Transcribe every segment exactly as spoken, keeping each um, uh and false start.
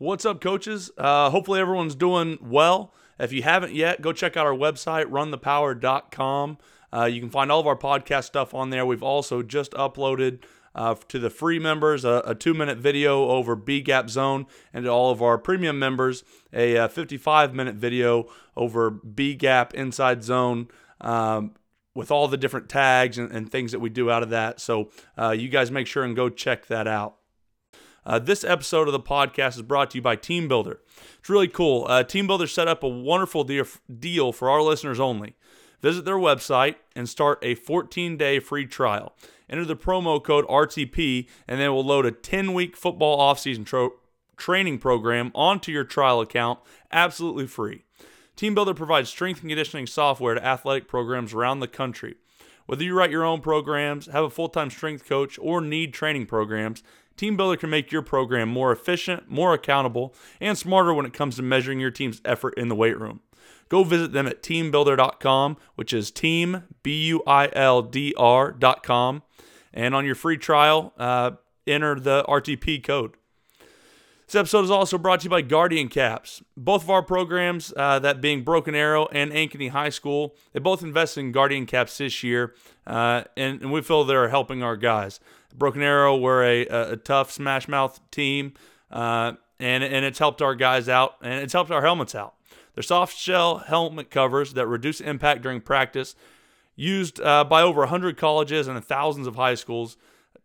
What's up, coaches? Uh, hopefully everyone's doing well. If you haven't yet, go check out our website, run the power dot com. Uh, you can find all of our podcast stuff on there. We've also just uploaded uh, to the free members a, a two-minute video over B-Gap Zone, and to all of our premium members a fifty-five minute video over B-Gap Inside Zone um, with all the different tags and, and things that we do out of that. So uh, you guys make sure and go check that out. Uh, this episode of the podcast is brought to you by Team Builder. It's really cool. Uh, Team Builder set up a wonderful de- deal for our listeners only. Visit their website and start a fourteen day free trial. Enter the promo code R T P, and they will load a ten week football offseason tro- training program onto your trial account absolutely free. Team Builder provides strength and conditioning software to athletic programs around the country. Whether you write your own programs, have a full-time strength coach, or need training programs, Team Builder can make your program more efficient, more accountable, and smarter when it comes to measuring your team's effort in the weight room. Go visit them at team builder dot com, which is team, B U I L D R dot com. And on your free trial, uh, enter the R T P code. This episode is also brought to you by Guardian Caps. Both of our programs, uh, that being Broken Arrow and Ankeny High School, they both invested in Guardian Caps this year, uh, and, and we feel they're helping our guys. Broken Arrow were a, a, a tough smash mouth team, uh, and, and it's helped our guys out, and it's helped our helmets out. They're soft shell helmet covers that reduce impact during practice, used uh, by over one hundred colleges and thousands of high schools.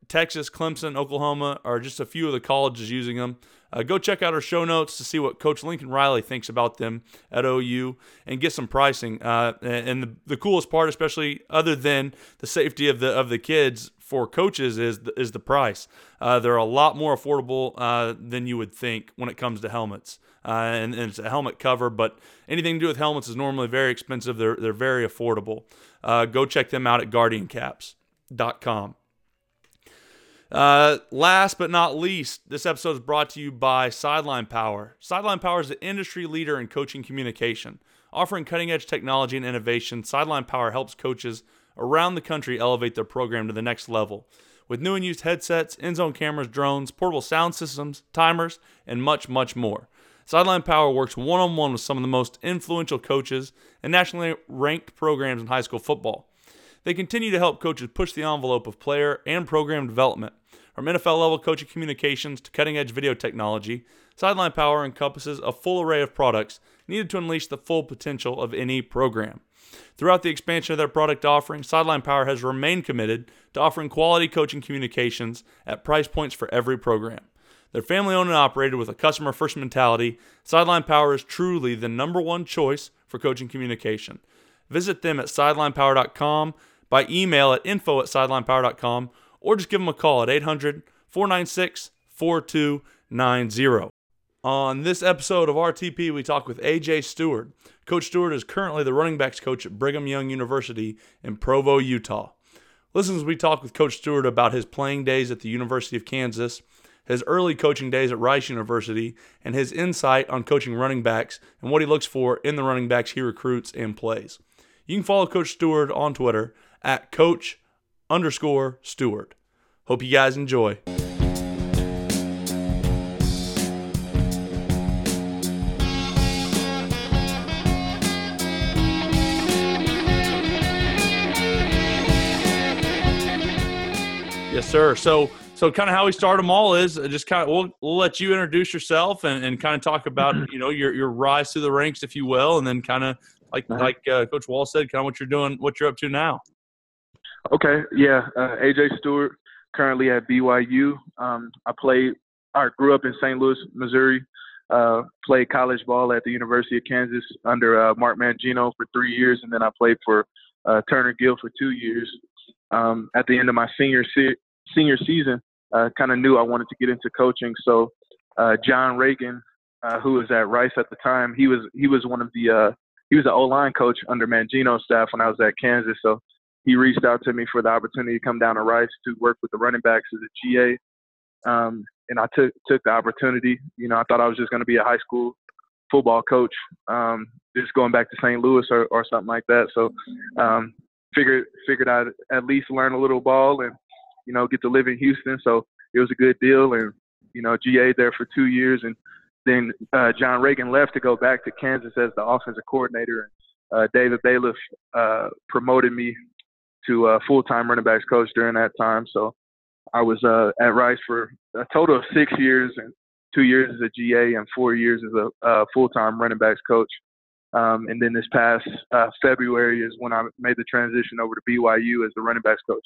Texas, Clemson, Oklahoma are just a few of the colleges using them. Uh, go check out our show notes to see what Coach Lincoln Riley thinks about them at O U and get some pricing. Uh, and the, the coolest part, especially other than the safety of the of the kids for coaches, is the, is the price. Uh, they're a lot more affordable uh, than you would think when it comes to helmets. Uh, and, and it's a helmet cover, but anything to do with helmets is normally very expensive. They're, they're very affordable. Uh, go check them out at guardian caps dot com. Uh, last but not least, this episode is brought to you by Sideline Power. Sideline Power is the industry leader in coaching communication. Offering cutting-edge technology and innovation, Sideline Power helps coaches around the country elevate their program to the next level. With new and used headsets, end-zone cameras, drones, portable sound systems, timers, and much, much more. Sideline Power works one-on-one with some of the most influential coaches and nationally ranked programs in high school football. They continue to help coaches push the envelope of player and program development. From N F L-level coaching communications to cutting-edge video technology, Sideline Power encompasses a full array of products needed to unleash the full potential of any program. Throughout the expansion of their product offering, Sideline Power has remained committed to offering quality coaching communications at price points for every program. They're family-owned and operated with a customer-first mentality. Sideline Power is truly the number one choice for coaching communication. Visit them at sideline power dot com, by email at info at sideline power dot com, or just give them a call at eight hundred, four nine six, four two nine zero. On this episode of R T P, we talk with A J. Stewart. Coach Stewart is currently the running backs coach at Brigham Young University in Provo, Utah. Listen as we talk with Coach Stewart about his playing days at the University of Kansas, his early coaching days at Rice University, and his insight on coaching running backs and what he looks for in the running backs he recruits and plays. You can follow Coach Stewart on Twitter at coach underscore Stewart. Hope you guys enjoy. Yes, sir. So, so kind of how we start them all is just kind of we'll, we'll let you introduce yourself and, and kind of talk about you know your your rise through the ranks, if you will, and then kind of like uh-huh. like uh, Coach Wall said, kind of what you're doing, what you're up to now. Okay, yeah, uh, A J. Stewart, currently at B Y U. Um, I played, I grew up in Saint Louis, Missouri, uh, played college ball at the University of Kansas under uh, Mark Mangino for three years, and then I played for uh, Turner Gill for two years. Um, at the end of my senior se- senior season, I uh, kind of knew I wanted to get into coaching, so uh, John Reagan, uh, who was at Rice at the time, he was he was one of the uh, he was an O-line coach under Mangino's staff when I was at Kansas, so he reached out to me for the opportunity to come down to Rice to work with the running backs as a G A. Um, and I took took the opportunity. You know, I thought I was just going to be a high school football coach, um, just going back to Saint Louis or, or something like that. So um, figured figured I'd at least learn a little ball and, you know, get to live in Houston. So it was a good deal. And, you know, G A there for two years and Then uh, John Reagan left to go back to Kansas as the offensive coordinator. Uh, David Bailiff uh, promoted me to uh, full-time running backs coach during that time. So I was uh, at Rice for a total of six years, and two years as a G A and four years as a uh, full-time running backs coach. Um, and then this past uh, February is when I made the transition over to B Y U as the running backs coach.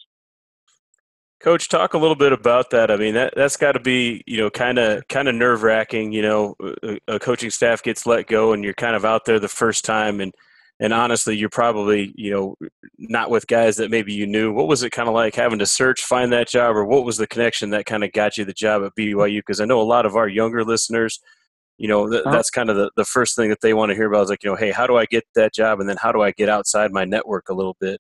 Coach, talk a little bit about that. I mean, that, that's got to be, you know, kind of kind of nerve-wracking. You know, a, a coaching staff gets let go, and you're kind of out there the first time. And, and honestly, you're probably, you know, not with guys that maybe you knew. What was it kind of like having to search, find that job, or what was the connection that kind of got you the job at B Y U? Because I know a lot of our younger listeners, you know, th- that's kind of the, the first thing that they want to hear about is like, you know, hey, how do I get that job? And then how do I get outside my network a little bit?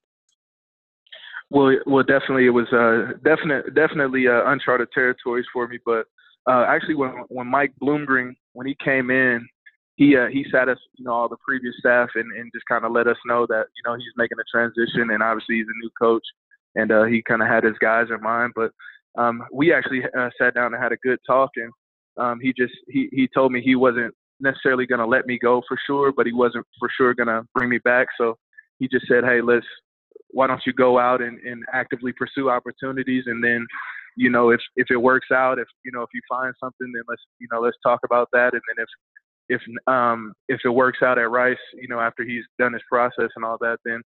Well, well, definitely it was uh, definite, definitely uh, uncharted territories for me. But uh, actually, when when Mike Bloomgren, when he came in, he uh, he sat us, you know, all the previous staff and, and just kind of let us know that, you know, he's making a transition, and obviously he's a new coach, and uh, he kind of had his guys in mind. But um, we actually uh, sat down and had a good talk, and um, he just he he told me he wasn't necessarily going to let me go for sure, but he wasn't for sure going to bring me back. So he just said, hey, let's. Why don't you go out and, and actively pursue opportunities? And then, you know, if, if it works out, if, you know, if you find something, then let's, you know, let's talk about that. And then if, if, um, if it works out at Rice, you know, after he's done his process and all that, then,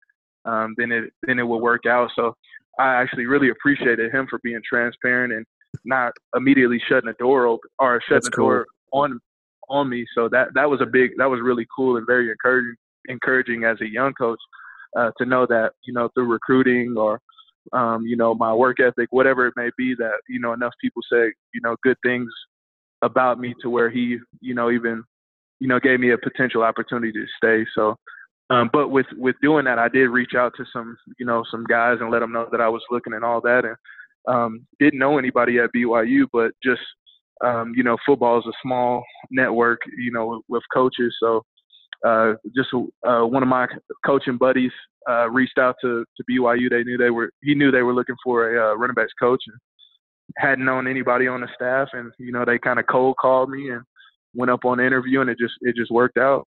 um, then it, then it will work out. So I actually really appreciated him for being transparent and not immediately shutting the door open or shutting That's the cool. door on, on me. So that, that was a big, that was really cool and very encouraging, encouraging as a young coach. Uh, to know that, you know, through recruiting or, um, you know, my work ethic, whatever it may be, that, you know, enough people say, you know, good things about me to where he, you know, even, you know, gave me a potential opportunity to stay. So, um, but with, with doing that, I did reach out to some, you know, some guys and let them know that I was looking and all that, and um, didn't know anybody at B Y U, but just, um, you know, football is a small network, you know, with, with coaches. So, Uh, just uh, one of my coaching buddies uh, reached out to, to B Y U. They knew they were he knew they were looking for a uh, running backs coach, and hadn't known anybody on the staff. And you know they kind of cold called me and went up on the interview, and it just it just worked out.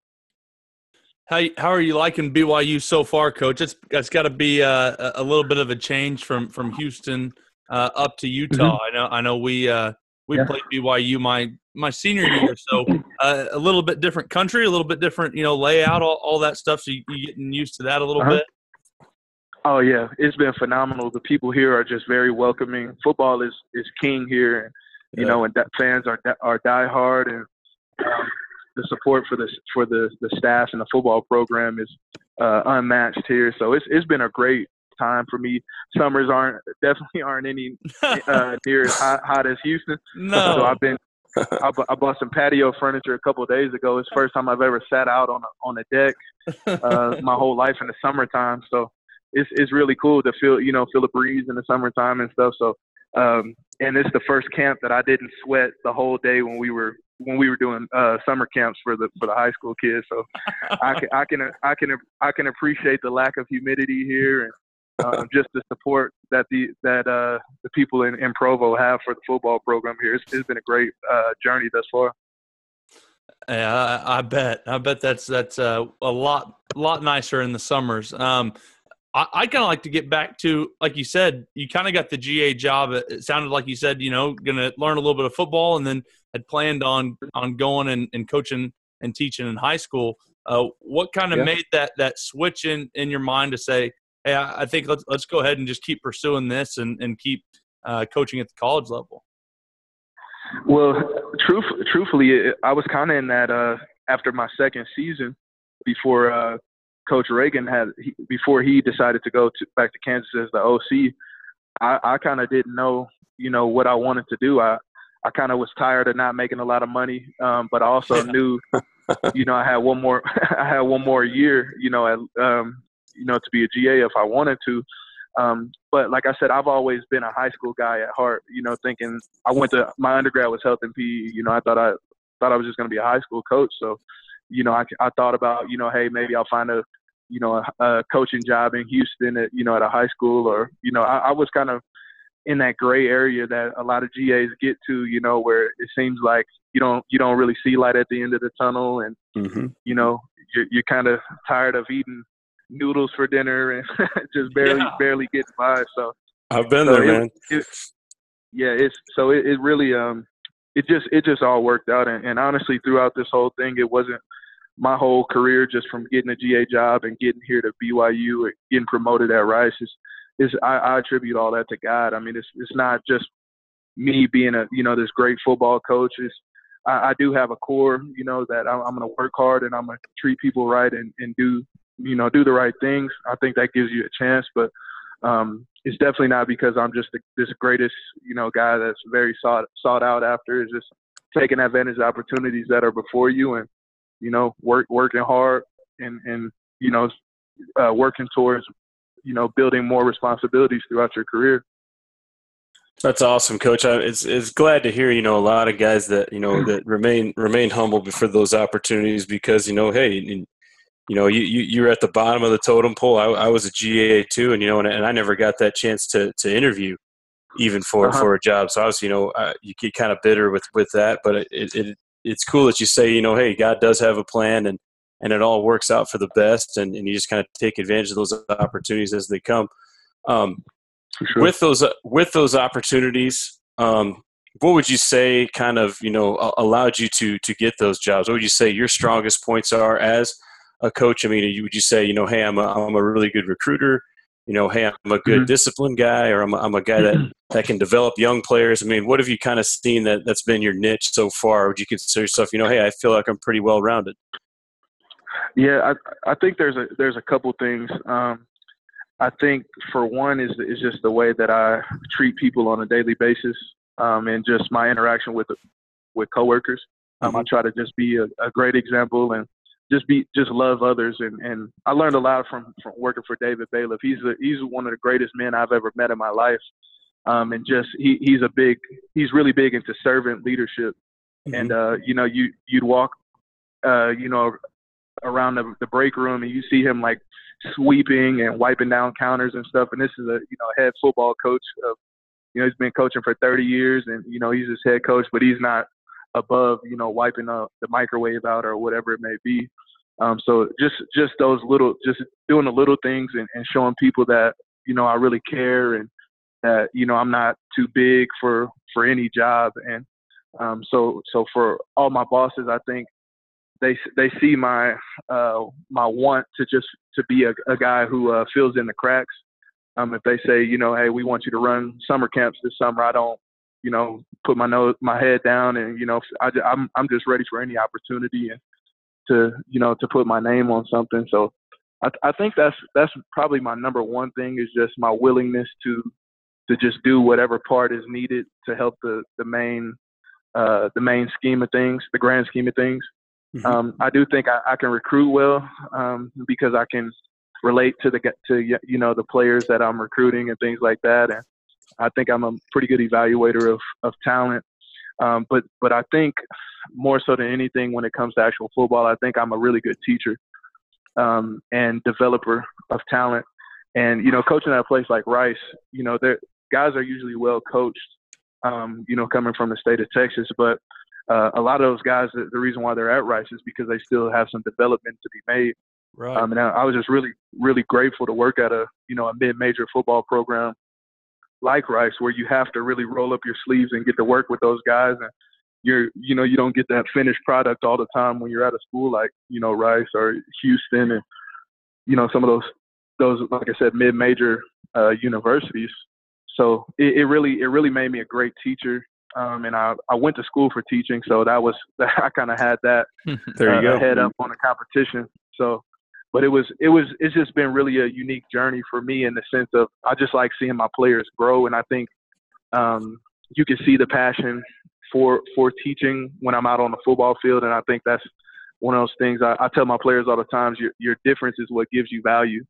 How how are you liking B Y U so far, Coach? It's it's got to be a, a little bit of a change from from Houston uh, up to Utah. Mm-hmm. I know I know we uh, we yeah. played B Y U my. my senior year, so uh, a little bit different country, a little bit different, you know, layout, all, all that stuff. So you, you're getting used to that a little uh-huh. bit. Oh yeah, it's been phenomenal. The people here are just very welcoming. Football is, is king here, and you yeah. know, and fans are are diehard, and um, the support for the for the, the staff and the football program is uh, unmatched here. So it's it's been a great time for me. Summers aren't definitely aren't any uh, near as hot, hot as Houston. No, so I've been. I, b- I bought some patio furniture a couple of days ago. It's the first time I've ever sat out on a, on a deck uh, my whole life in the summertime. So it's it's really cool to feel, you know, feel the breeze in the summertime and stuff. So um, and it's the first camp that I didn't sweat the whole day when we were when we were doing uh, summer camps for the for the high school kids. So I can I can I can I can appreciate the lack of humidity here, and um, just the support that the that uh, the people in, in Provo have for the football program here. It's, it's been a great uh, journey thus far. Yeah, I, I bet. I bet that's that's uh, a lot lot nicer in the summers. Um, I, I kind of like to get back to, like you said, you kind of got the G A job. It, it sounded like you said, you know, going to learn a little bit of football, and then had planned on, on going and, and coaching and teaching in high school. Uh, what kind of yeah. made that, that switch in, in your mind to say, hey, I think let's let's go ahead and just keep pursuing this and and keep uh, coaching at the college level? Well, truth, truthfully, I was kind of in that uh, after my second season, before uh, Coach Reagan had before he decided to go to, back to Kansas as the O C. I, I kind of didn't know, you know, what I wanted to do. I I kind of was tired of not making a lot of money, um, but I also knew, you know, I had one more I had one more year, you know, at um, you know, to be a G A if I wanted to. Um, but like I said, I've always been a high school guy at heart, you know, thinking I went to, my undergrad was health and P E, you know, I thought I thought I was just going to be a high school coach. So, you know, I, I thought about, you know, hey, maybe I'll find a, you know, a, a coaching job in Houston at, you know, at a high school, or, you know, I, I was kind of in that gray area that a lot of G As get to, you know, where it seems like you don't, you don't really see light at the end of the tunnel. And, mm-hmm. you know, you're, you're kind of tired of eating noodles for dinner and just barely, yeah. barely getting by. So I've been so there, it, man. It, yeah. It's so it, it really, um, it just, it just all worked out. And, and honestly, throughout this whole thing, it wasn't my whole career, just from getting a G A job and getting here to B Y U and getting promoted at Rice is, is I, I attribute all that to God. I mean, it's it's not just me being a, you know, this great football coach. It's, I, I do have a core, you know, that I'm, I'm going to work hard and I'm going to treat people right and, and do, you know, do the right things. I think that gives you a chance, but um, it's definitely not because I'm just the, this greatest, you know, guy that's very sought, sought out after. It's just taking advantage of opportunities that are before you and, you know, work, working hard and, and you know, uh, working towards, you know, building more responsibilities throughout your career. That's awesome, Coach. I, it's it's glad to hear, you know, a lot of guys that, you know, that remain remain humble for those opportunities because, you know, hey, you, you know, you, you, you're at the bottom of the totem pole. I, I was a G A too, and, you know, and, and I never got that chance to, to interview even for, uh-huh. for a job. So, I was, you know, I, you get kind of bitter with, with that, but it, it it's cool that you say, you know, hey, God does have a plan and, and it all works out for the best, and, and you just kind of take advantage of those opportunities as they come. Um, sure. With those with those opportunities, um, what would you say kind of, you know, allowed you to to get those jobs? What would you say your strongest points are as a coach? I mean, you, would you say, you know, hey, I'm a, I'm a really good recruiter, you know, hey, I'm a good mm-hmm. disciplined guy, or I'm a, I'm a guy mm-hmm. that, that can develop young players? I mean, what have you kind of seen that, that's been your niche so far? Would you consider yourself, you know, hey, I feel like I'm pretty well-rounded? Yeah, I I think there's a there's a couple things. Um, I think for one is is just the way that I treat people on a daily basis, um, and just my interaction with with coworkers. Um, mm-hmm. I try to just be a, a great example and just be just love others. And, and I learned a lot from, from working for David Bailiff. He's a, he's one of the greatest men I've ever met in my life, um, and just he he's a big he's really big into servant leadership. Mm-hmm. And uh, you know you you'd walk, uh, you know. around the, the break room, and you see him like sweeping and wiping down counters and stuff. And this is a you know head football coach of you know he's been coaching for thirty years, and you know he's his head coach, but he's not above you know wiping the, the microwave out or whatever it may be. Um, so just just those little just doing the little things and, and showing people that you know I really care and that you know I'm not too big for for any job. And um, so so for all my bosses, I think. They they see my uh, my want to just to be a, a guy who uh, fills in the cracks. Um, if they say you know hey we want you to run summer camps this summer, I don't you know put my nose my head down and you know I I'm I'm just ready for any opportunity and to you know to put my name on something. So I I think that's that's probably my number one thing is just my willingness to to just do whatever part is needed to help the the main uh, the main scheme of things, the grand scheme of things. Mm-hmm. Um, I do think I, I can recruit well um, because I can relate to the to you know the players that I'm recruiting and things like that, and I think I'm a pretty good evaluator of of talent. Um, but but I think more so than anything, when it comes to actual football, I think I'm a really good teacher um, and developer of talent. And you know, coaching at a place like Rice, you know, they're guys are usually well coached. Um, you know, coming from the state of Texas, but Uh, a lot of those guys, the, the reason why they're at Rice is because they still have some development to be made. Right. Um, and I, I was just really, really grateful to work at a, you know, a mid-major football program like Rice, where you have to really roll up your sleeves and get to work with those guys. And you're, you know, you don't get that finished product all the time when you're at a school like, you know, Rice or Houston and, you know, some of those, those, like I said, mid-major uh, universities. So it, it really, it really made me a great teacher. Um, and I, I went to school for teaching, so that was I kind of had that there you uh, go. head up on a competition. So, but it was it was it's just been really a unique journey for me in the sense of I just like seeing my players grow, and I think um, you can see the passion for for teaching when I'm out on the football field, and I think that's one of those things I, I tell my players all the time: your your difference is what gives you value,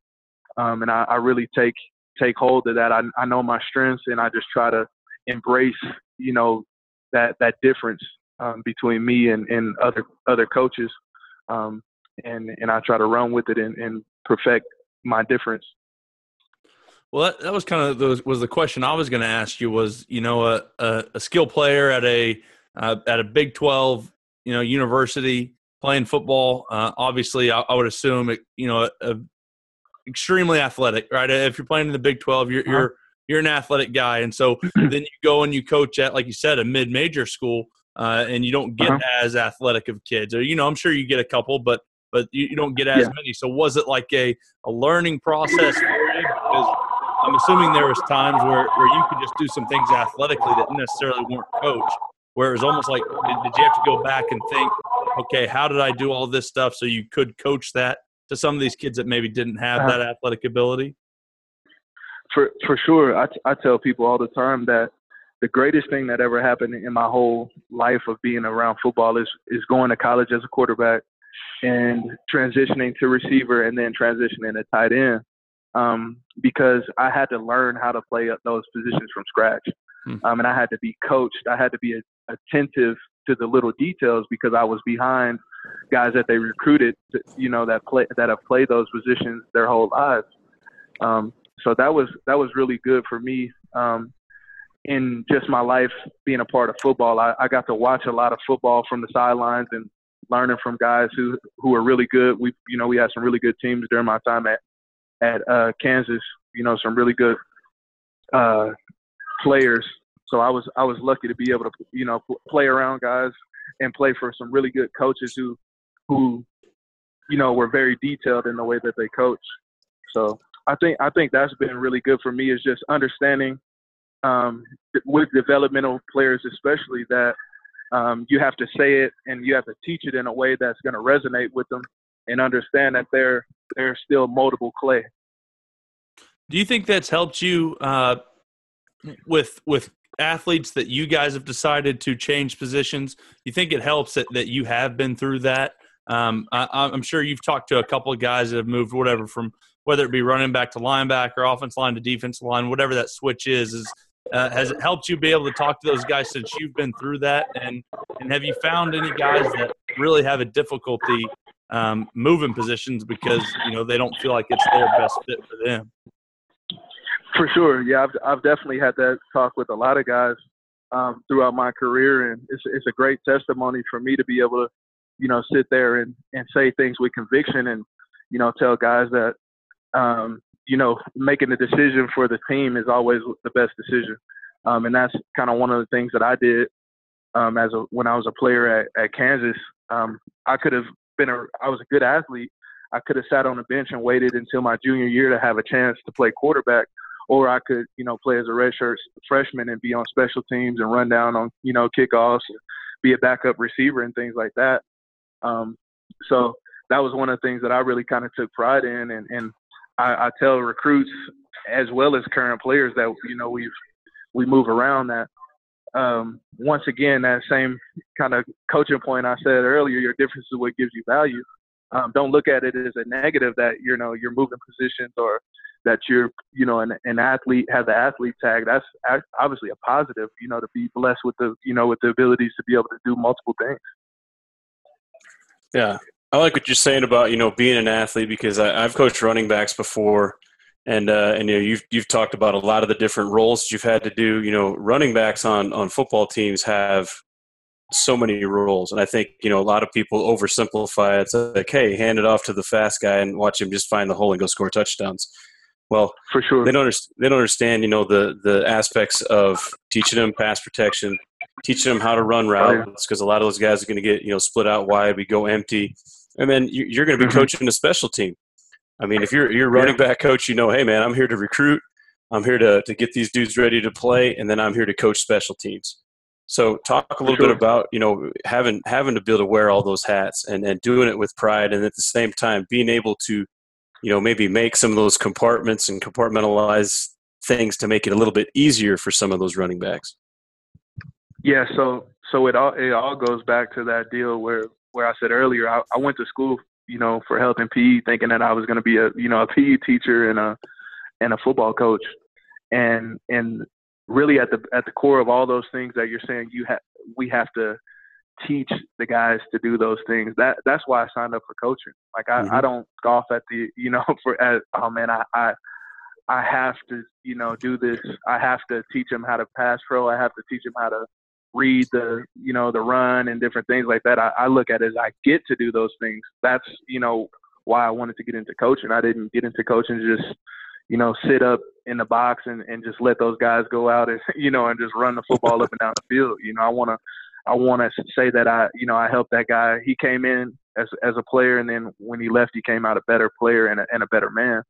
um, and I, I really take take hold of that. I I know my strengths, and I just try to embrace. You know, that, that difference um, between me and, and other, other coaches. Um, and, and I try to run with it and, and perfect my difference. Well, that, that was kind of the, was the question I was going to ask you was, you know, a, a, a skill player at a uh, at a Big twelve, you know, university playing football. Uh, obviously, I, I would assume, it, you know, a, a extremely athletic, right? If you're playing in the Big twelve, you're, uh-huh. you're you're an athletic guy, and so then you go and you coach at, like you said, a mid-major school, uh, and you don't get uh-huh. as athletic of kids. Or, you know, I'm sure you get a couple, but but you, you don't get as yeah. many. So was it like a a learning process for you? Because I'm assuming there was times where, where you could just do some things athletically that necessarily weren't coached, where it was almost like, did, did you have to go back and think, okay, how did I do all this stuff so you could coach that to some of these kids that maybe didn't have that athletic ability? For for sure. I, t- I tell people all the time that the greatest thing that ever happened in my whole life of being around football is, is going to college as a quarterback and transitioning to receiver and then transitioning to tight end. Um, because I had to learn how to play up those positions from scratch. Um, and I had to be coached. I had to be a- attentive to the little details because I was behind guys that they recruited, to, you know, that play that have played those positions their whole lives. Um, so that was that was really good for me. Um, in just my life being a part of football, I, I got to watch a lot of football from the sidelines and learning from guys who who are really good. We you know we had some really good teams during my time at. at uh, Kansas, you know, some really good uh, players. So I was I was lucky to be able to, you know, play around guys and play for some really good coaches who, who, you know, were very detailed in the way that they coach. So I think I think that's been really good for me, is just understanding um, with developmental players especially that um, you have to say it and you have to teach it in a way that's going to resonate with them and understand that they're they're still moldable clay. Do you think that's helped you uh, with with athletes that you guys have decided to change positions? Do you think it helps that, that you have been through that? Um, I, I'm sure you've talked to a couple of guys that have moved whatever from whether it be running back to linebacker, offensive line to defensive line, whatever that switch is. Is uh, has it helped you be able to talk to those guys since you've been through that? And and have you found any guys that really have a difficulty Um, moving positions because, you know, they don't feel like it's their best fit for them? For sure. Yeah, I've, I've definitely had that talk with a lot of guys um, throughout my career. And it's it's a great testimony for me to be able to, you know, sit there and, and say things with conviction and, you know, tell guys that, um, you know, making the decision for the team is always the best decision. Um, and that's kind of one of the things that I did um, as a, when I was a player at, at Kansas. Um, I could have Been a, I was a good athlete. I could have sat on the bench and waited until my junior year to have a chance to play quarterback, or I could, you know, play as a redshirt freshman and be on special teams and run down on, you know, kickoffs, and be a backup receiver and things like that. Um, so that was one of the things that I really kind of took pride in, and, and I, I tell recruits as well as current players that, you know, we've we move around that. Um, once again, that same kind of coaching point I said earlier, your difference is what gives you value. Um, don't look at it as a negative that, you know, you're moving positions or that you're, you know, an, an athlete has an athlete tag. That's obviously a positive, you know, to be blessed with the, you know, with the abilities to be able to do multiple things. Yeah. I like what you're saying about, you know, being an athlete, because I, I've coached running backs before. And, uh, and you know, you've, you've talked about a lot of the different roles that you've had to do. You know, running backs on, on football teams have so many roles. And I think, you know, a lot of people oversimplify it. It's like, hey, hand it off to the fast guy and watch him just find the hole and go score touchdowns. Well, for sure. They don't, underst- they don't understand, you know, the, the aspects of teaching them pass protection, teaching them how to run routes, because a lot of those guys are going to get, you know, split out wide. We go empty. And then you, you're going to be mm-hmm. coaching a special team. I mean, if you're you're running back coach, you know, hey, man, I'm here to recruit. I'm here to, to get these dudes ready to play, and then I'm here to coach special teams. So talk a little sure. bit about, you know, having having to be able to wear all those hats and, and doing it with pride, and at the same time being able to, you know, maybe make some of those compartments and compartmentalize things to make it a little bit easier for some of those running backs. Yeah, so so it all it all goes back to that deal where, where I said earlier, I, I went to school you know, for health and P E, thinking that I was going to be a, you know, a P E teacher and a, and a football coach. And, and really at the, at the core of all those things that you're saying, you have, we have to teach the guys to do those things. That, that's why I signed up for coaching. Like I, mm-hmm. I don't scoff at the, you know, for, as, oh man, I, I, I have to, you know, do this. I have to teach them how to pass pro. I have to teach them how to read the, you know, the run and different things like that. I, I look at it as I get to do those things. That's, you know, why I wanted to get into coaching. I didn't get into coaching to just, you know, sit up in the box and, and just let those guys go out and, you know, and just run the football up and down the field. You know, I want to, I want to say that I, you know, I helped that guy. He came in as as a player, and then when he left, he came out a better player and a, and a better man.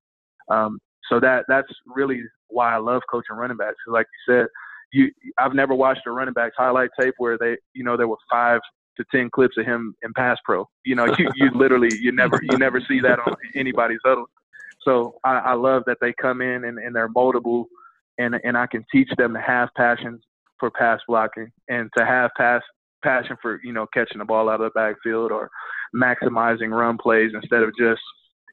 Um, so that that's really why I love coaching running backs. Like you said, you I've never watched a running back's highlight tape where they, you know, there were five to ten clips of him in pass pro. You know, you, you literally you never you never see that on anybody's huddle. So I, I love that they come in and, and they're moldable, and and I can teach them to have passion for pass blocking and to have pass passion for, you know, catching the ball out of the backfield or maximizing run plays instead of just,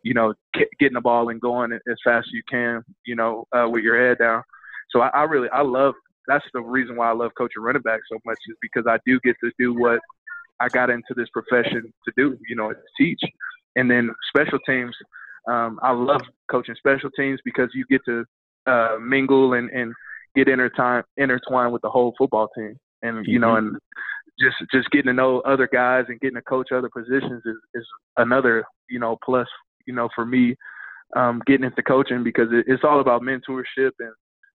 you know, getting the ball and going as fast as you can, you know, uh, with your head down. So I, I really, I love, that's the reason why I love coaching running back so much, is because I do get to do what I got into this profession to do, you know, to teach. And then special teams, um, I love coaching special teams because you get to uh, mingle and, and get intertwined, intertwined with the whole football team. And, you know, and just, just getting to know other guys and getting to coach other positions is, is another, you know, plus, you know, for me, um, getting into coaching, because it, it's all about mentorship and,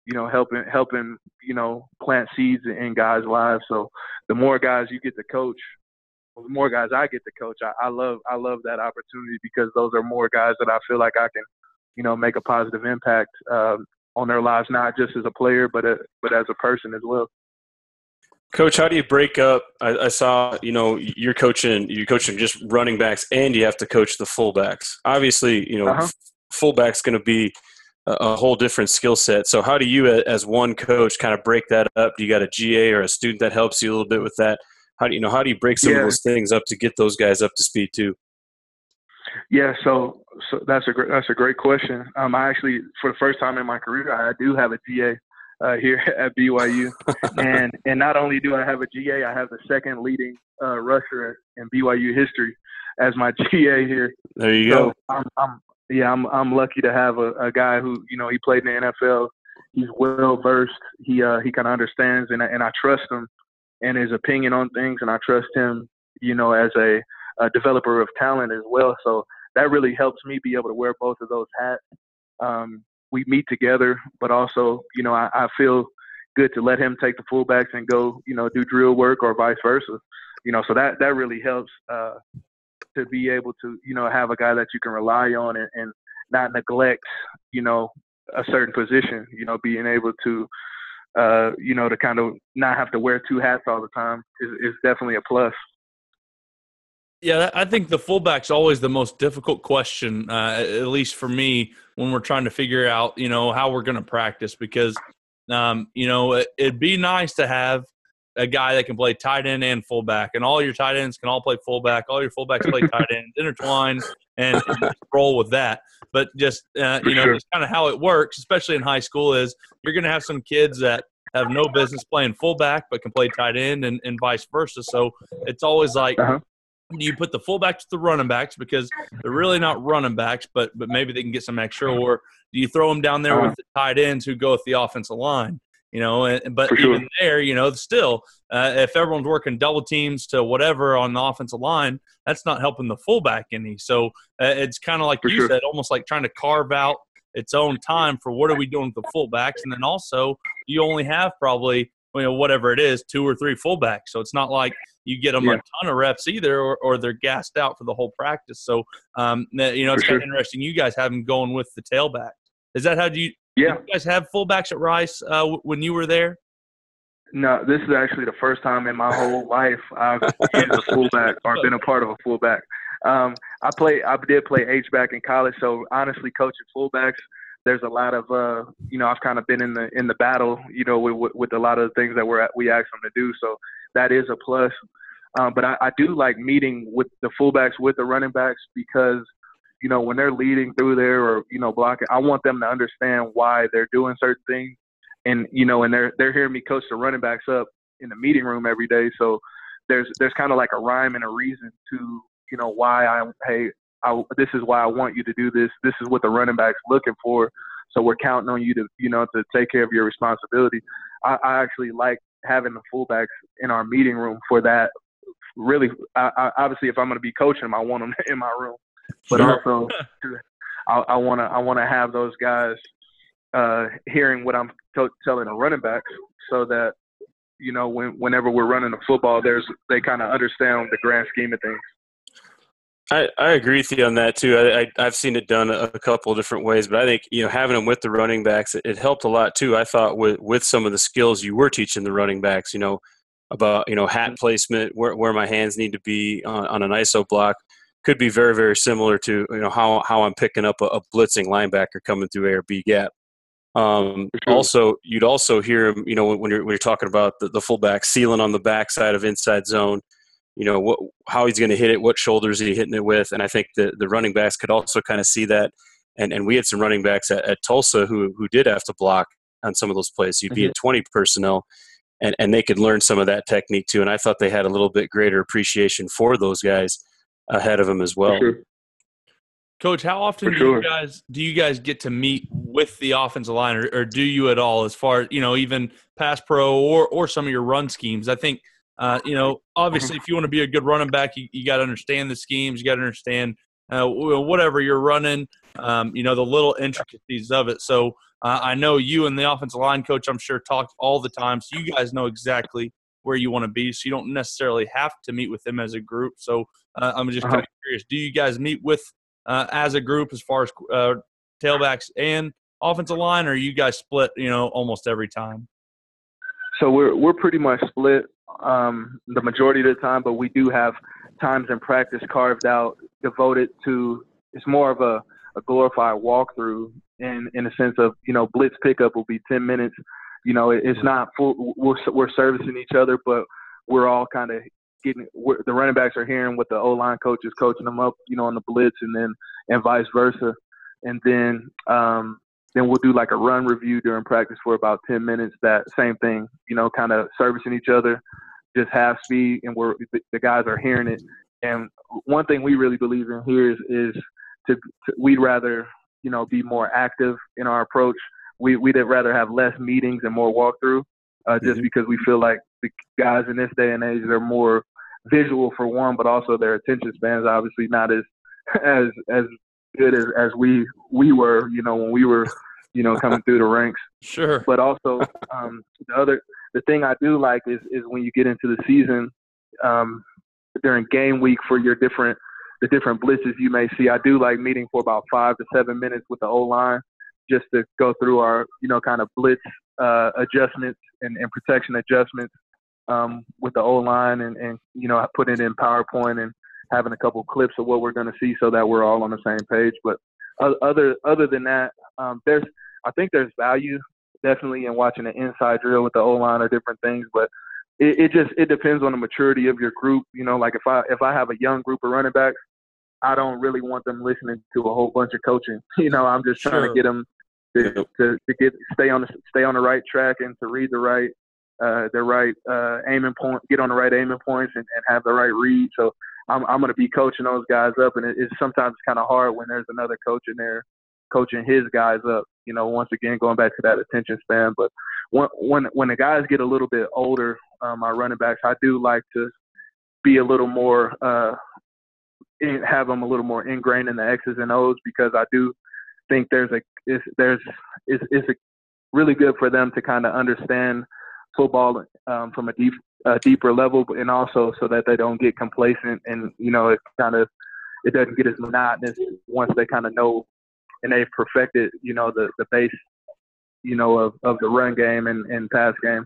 you know, helping, helping, you know, plant seeds in guys' lives. So the more guys you get to coach, the more guys I get to coach, I, I love, I love that opportunity, because those are more guys that I feel like I can, you know, make a positive impact, um, on their lives, not just as a player, but, a, but as a person as well. Coach, how do you break up? I, I saw, you know, you're coaching, you're coaching just running backs, and you have to coach the fullbacks. Obviously, you know, uh-huh. fullback's going to be a, a whole different skill set. So how do you, as one coach, kind of break that up? Do you got a G A or a student that helps you a little bit with that? How do you know, how do you break some yeah. of those things up to get those guys up to speed too? Yeah, so so that's a great that's a great question. Um, I actually, for the first time in my career, I do have a G A uh, here at B Y U, and and not only do I have a G A, I have the second leading uh, rusher in B Y U history as my G A here. There you so go. I'm, I'm yeah, I'm I'm lucky to have a, a guy who, you know, he played in the N F L. He's well versed. He uh, he kind of understands, and I, and I trust him and his opinion on things, and I trust him, you know, as a a developer of talent as well. So that really helps me be able to wear both of those hats. Um, we meet together, but also, you know, I, I feel good to let him take the fullbacks and go, you know, do drill work or vice versa. You know, so that, that really helps uh, to be able to, you know, have a guy that you can rely on and, and not neglect, you know, a certain position, you know, being able to, uh, you know, to kind of not have to wear two hats all the time is, is definitely a plus. Yeah, I think the fullback's always the most difficult question, uh, at least for me, when we're trying to figure out, you know, how we're going to practice, because, um, you know, it, it'd be nice to have a guy that can play tight end and fullback, and all your tight ends can all play fullback, all your fullbacks play tight end, intertwine, and, and just roll with that. But just, uh, you know, sure. just kind of how it works, especially in high school, is you're going to have some kids that have no business playing fullback but can play tight end, and, and vice versa. So it's always like uh-huh. – you put the fullbacks with the running backs because they're really not running backs, but but maybe they can get some extra. Or do you throw them down there with the tight ends who go with the offensive line? You know, and, but sure. even there, you know, still, uh, if everyone's working double teams to whatever on the offensive line, that's not helping the fullback any. So uh, it's kind of like for you sure. said, almost like trying to carve out its own time for what are we doing with the fullbacks, and then also you only have probably, you know, whatever it is, two or three fullbacks. So it's not like you get them yeah. a ton of reps either, or, or they're gassed out for the whole practice. So, um, you know, it's for kind sure. of interesting. You guys have them going with the tailback. Is that how do you, yeah. did you guys have fullbacks at Rice uh, w- when you were there? No, this is actually the first time in my whole life I've been a fullback or been a part of a fullback. Um, I play, I did play H-back in college. So honestly, coaching fullbacks, there's a lot of, uh, you know, I've kind of been in the in the battle, you know, with, with a lot of the things that we're we ask them to do. So that is a plus. Um, but I, I do like meeting with the fullbacks, with the running backs, because, you know, when they're leading through there or, you know, blocking, I want them to understand why they're doing certain things. And, you know, and they're, they're hearing me coach the running backs up in the meeting room every day. So there's there's kind of like a rhyme and a reason to, you know, why I, hey, I, this is why I want you to do this. This is what the running back's looking for. So we're counting on you to, you know, to take care of your responsibility. I, I actually like having the fullbacks in our meeting room for that. Really, I, I, obviously, if I'm going to be coaching them, I want them in my room. But sure. also, I want to I want to have those guys uh, hearing what I'm t- telling the running backs, so that, you know, when, whenever we're running the football, there's they kind of understand the grand scheme of things. I, I agree with you on that too. I, I I've seen it done a couple of different ways, but I think, you know, having them with the running backs, it, it helped a lot too. I thought with with some of the skills you were teaching the running backs, you know, about, you know, hat placement, where where my hands need to be on, on an I S O block, could be very very similar to, you know, how how I'm picking up a, a blitzing linebacker coming through A or B gap. Um, sure. Also, you'd also hear, you know, when you're when you're talking about the, the fullback sealing on the backside of inside zone. You know, what, how he's going to hit it, what shoulders he's hitting it with. And I think the, the running backs could also kind of see that. And and we had some running backs at, at Tulsa who who did have to block on some of those plays. You'd be mm-hmm. at twenty personnel, and, and they could learn some of that technique too. And I thought they had a little bit greater appreciation for those guys ahead of them as well. Sure. Coach, how often sure. do you guys do you guys get to meet with the offensive line, or, or do you at all, as far as, you know, even pass pro or, or some of your run schemes? I think – Uh, you know, obviously, if you want to be a good running back, you, you got to understand the schemes. You got to understand uh, whatever you're running, um, you know, the little intricacies of it. So uh, I know you and the offensive line coach, I'm sure, talk all the time. So you guys know exactly where you want to be. So you don't necessarily have to meet with them as a group. So uh, I'm just kind of curious, do you guys meet with uh, as a group as far as uh, tailbacks and offensive line, or are you guys split, you know, almost every time? So we're we're pretty much split um, the majority of the time, but we do have times in practice carved out, devoted to. It's more of a, a glorified walkthrough, in in a sense of, you know, blitz pickup will be ten minutes. You know, it, it's not full. We're we're servicing each other, but we're all kind of getting. We're, the running backs are hearing what the O line coach is coaching them up, you know, on the blitz, and then and vice versa, and then. Um, Then we'll do like a run review during practice for about ten minutes. That same thing, you know, kind of servicing each other, just half speed, and we're the guys are hearing it. And one thing we really believe in here is, is to, to we'd rather, you know, be more active in our approach. We we'd rather have less meetings and more walkthrough, uh, just mm-hmm. because we feel like the guys in this day and age, they're more visual for one, but also their attention span is obviously not as as as. good as, as we we were, you know, when we were, you know, coming through the ranks. Sure. But also um, the other the thing I do like is is when you get into the season, um, during game week for your different the different blitzes you may see. I do like meeting for about five to seven minutes with the O line, just to go through our, you know, kind of blitz uh, adjustments and, and protection adjustments um, with the O line, and, and you know, I put it in PowerPoint and having a couple clips of what we're going to see so that we're all on the same page. But other other than that, um, there's I think there's value definitely in watching an inside drill with the O-line or different things. But it, it just it depends on the maturity of your group. You know, like if I if I have a young group of running backs, I don't really want them listening to a whole bunch of coaching. You know, I'm just trying sure. to get them to, to, to get stay on the stay on the right track and to read the right uh, the right uh, aiming point, get on the right aiming points, and, and have the right read. So I'm, I'm going to be coaching those guys up, and it, it's sometimes kind of hard when there's another coach in there coaching his guys up. You know, once again, going back to that attention span. But when when, when the guys get a little bit older, um, my running backs, I do like to be a little more uh, in, have them a little more ingrained in the X's and O's, because I do think there's a it's, there's it's, it's a really good for them to kind of understand football um, from a deep. A deeper level, and also so that they don't get complacent, and you know it kind of it doesn't get as monotonous once they kind of know and they've perfected, you know, the the base, you know, of, of the run game and, and pass game.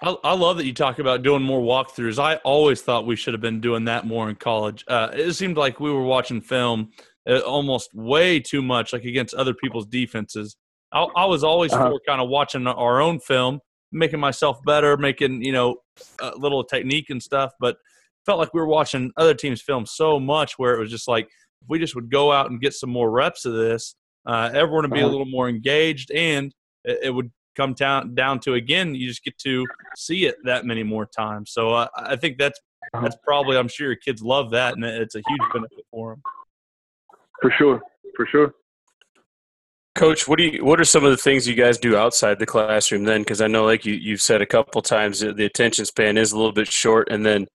I, I love that you talk about doing more walkthroughs. I always thought we should have been doing that more in college. Uh, it seemed like we were watching film almost way too much, like against other people's defenses. I, I was always uh-huh. for kind of watching our own film, making myself better, making, you know, a little technique and stuff. But felt like we were watching other teams' film so much where it was just like, if we just would go out and get some more reps of this, uh, everyone would be a little more engaged, and it, it would come down, down to, again, you just get to see it that many more times. So uh, I think that's that's probably, I'm sure your kids love that, and it's a huge benefit for them. For sure, for sure. Coach, what do you, what are some of the things you guys do outside the classroom then? Because I know, like you, you've said a couple times, the attention span is a little bit short. And then,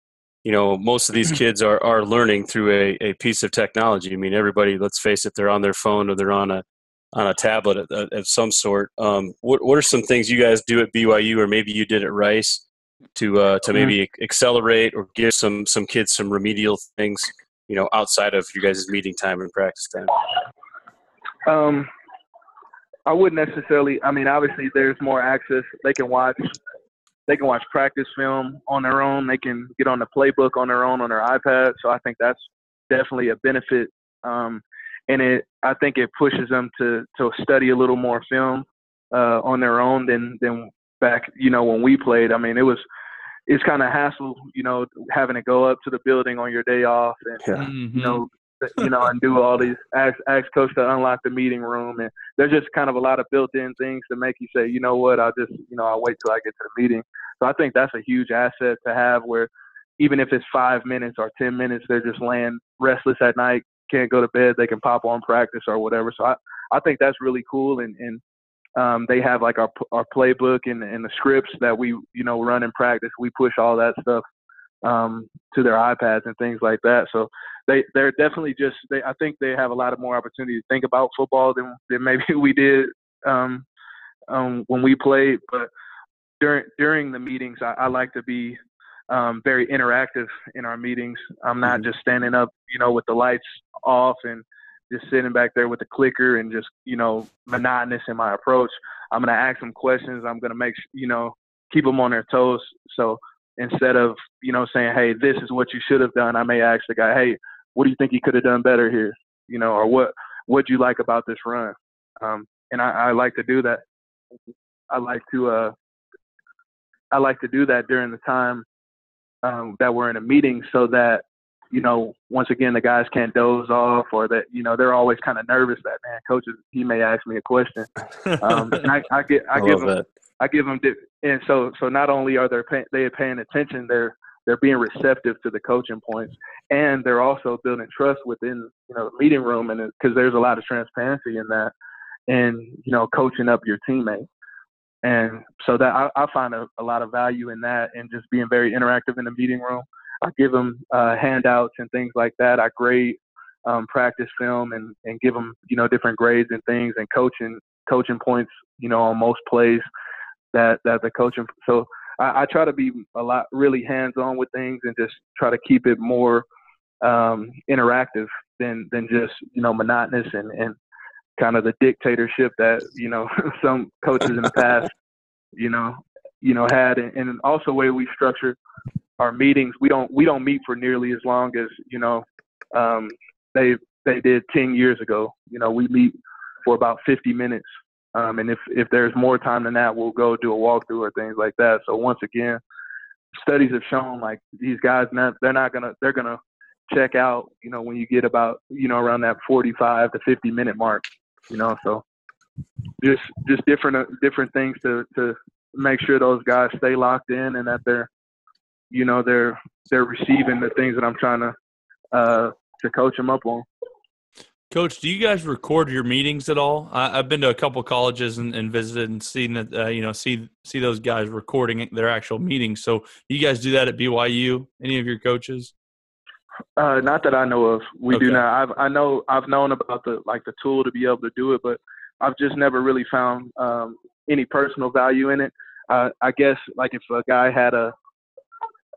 you know, most of these kids are, are learning through a, a piece of technology. I mean, everybody, let's face it, they're on their phone or they're on a on a tablet of, of some sort. Um, what, what are some things you guys do at B Y U, or maybe you did at Rice, to uh, to maybe accelerate or give some, some kids some remedial things, you know, outside of you guys' meeting time and practice time? Um, I wouldn't necessarily. I mean, obviously, there's more access. They can watch. They can watch practice film on their own. They can get on the playbook on their own on their iPad. So I think that's definitely a benefit, um, and it. I think it pushes them to to study a little more film uh, on their own than than back. You know, when we played. I mean, it was. It's kind of hassle, you know, having to go up to the building on your day off and, yeah. mm-hmm. you know, you know, and do all these, ask, ask coach to unlock the meeting room. And there's just kind of a lot of built-in things to make you say, you know what, I'll just, you know, I'll wait till I get to the meeting. So I think that's a huge asset to have, where even if it's five minutes or ten minutes, they're just laying restless at night, can't go to bed, they can pop on practice or whatever. So I, I think that's really cool. And, and um, they have like our our playbook and, and the scripts that we, you know, run in practice. We push all that stuff um, to their iPads and things like that. So They they're definitely just they I think they have a lot of more opportunity to think about football than than maybe we did um, um, when we played. But during during the meetings, I, I like to be um, very interactive in our meetings. I'm not mm-hmm. just standing up, you know, with the lights off and just sitting back there with the clicker and just, you know, monotonous in my approach. I'm gonna ask them questions. I'm gonna make you know keep them on their toes. So instead of you know saying, hey, this is what you should have done, I may ask the guy, hey, what do you think he could have done better here? You know, or what what'd you like about this run? Um, and I, I like to do that. I like to uh, I like to do that during the time um, that we're in a meeting, so that you know, once again, the guys can't doze off, or that you know they're always kind of nervous that man, coach, he may ask me a question. Um, and I, I get I, I give them that. I give them and so so not only are they pay, they paying attention, they're They're being receptive to the coaching points, and they're also building trust within, you know, the meeting room, and because there's a lot of transparency in that, and you know, coaching up your teammates, and so that I, I find a, a lot of value in that, and just being very interactive in the meeting room. I give them uh, handouts and things like that. I grade um, practice film and and give them, you know, different grades and things, and coaching coaching points, you know, on most plays that that the coaching so. I, I try to be a lot really hands-on with things, and just try to keep it more um, interactive than, than just, you know, monotonous and, and kind of the dictatorship that, you know, some coaches in the past, you know, you know, had. And, and also the way we structure our meetings, we don't, we don't meet for nearly as long as, you know, um, they, they did ten years ago. You know, we meet for about fifty minutes. Um, and if, if there's more time than that, we'll go do a walkthrough or things like that. So once again, studies have shown like these guys, not, they're not going to, they're going to check out, you know, when you get about, you know, around that forty-five to fifty minute mark, you know, so just, just different, uh, different things to, to make sure those guys stay locked in, and that they're, you know, they're, they're receiving the things that I'm trying to, uh, to coach them up on. Coach, do you guys record your meetings at all? I, I've been to a couple colleges and, and visited and seen that, uh, you know, see see those guys recording their actual meetings. So do you guys do that at B Y U? Any of your coaches? Uh, not that I know of. We okay. do not. I've, I know I've known about the like the tool to be able to do it, but I've just never really found um, any personal value in it. Uh, I guess like if a guy had a,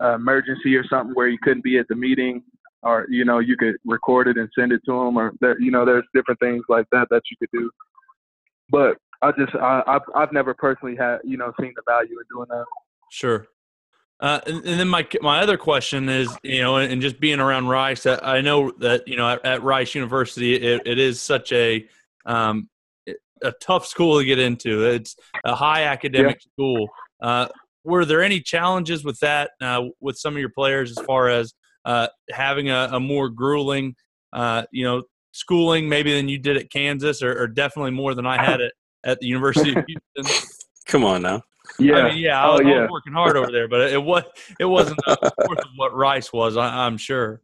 a emergency or something where he couldn't be at the meeting, or, you know, you could record it and send it to them, or, there, you know, there's different things like that that you could do. But I just, I, I've, I've never personally had, you know, seen the value in doing that. Sure. Uh, and, and then my my other question is, you know, and just being around Rice, I, I know that, you know, at, at Rice University, it, it is such a um, a tough school to get into. It's a high academic yeah. school. Uh, were there any challenges with that, uh, with some of your players as far as, Uh, having a, a more grueling, uh, you know, schooling maybe than you did at Kansas, or, or definitely more than I had at, at the University of Houston? Come on now. Yeah, I mean, yeah, I was, oh, yeah. I was working hard over there, but it was it wasn't the fourth of what Rice was, I, I'm sure.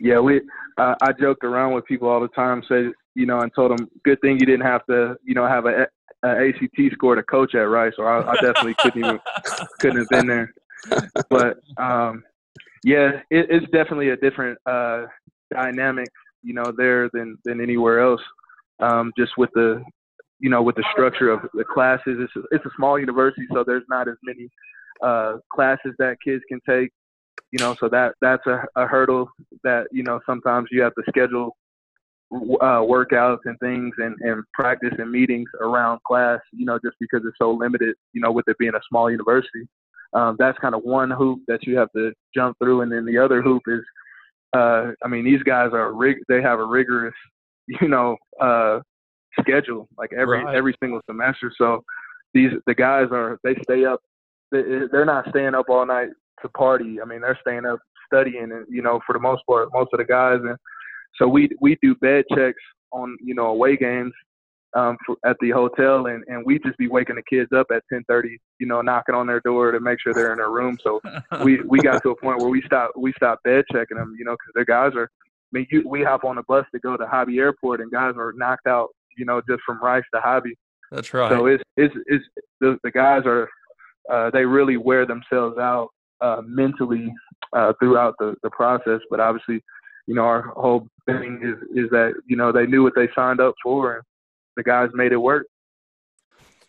Yeah, we. Uh, I joked around with people all the time, say you know, and told him, good thing you didn't have to, you know, have a, a A C T score to coach at Rice, or I, I definitely couldn't even couldn't have been there. But um, yeah, it, it's definitely a different uh, dynamic, you know, there than than anywhere else. Um, just with the, you know, with the structure of the classes, it's a, it's a small university, so there's not as many uh, classes that kids can take. You know, so that that's a, a hurdle that, you know, sometimes you have to schedule uh, workouts and things and, and practice and meetings around class, you know, just because it's so limited, you know, with it being a small university. Um, that's kind of one hoop that you have to jump through. And then the other hoop is, uh, I mean, these guys are rig- they have a rigorous, you know, uh, schedule, like every, right. every single semester. So these, the guys are, they stay up, they, they're not staying up all night to party. I mean, they're staying up studying, and, you know, for the most part, most of the guys. And so we we do bed checks on, you know, away games um, for, at the hotel, and, and we just be waking the kids up at ten thirty, you know, knocking on their door to make sure they're in their room. So we, we got to a point where we stopped, we stopped bed checking them, you know, because their guys are, I mean, you, we hop on a bus to go to Hobby Airport, and guys are knocked out, you know, just from Rice to Hobby. That's right. So it's, it's, it's the, the guys are, uh, they really wear themselves out Uh, mentally uh, throughout the, the process. But obviously, you know, our whole thing is, is that, you know, they knew what they signed up for, and the guys made it work.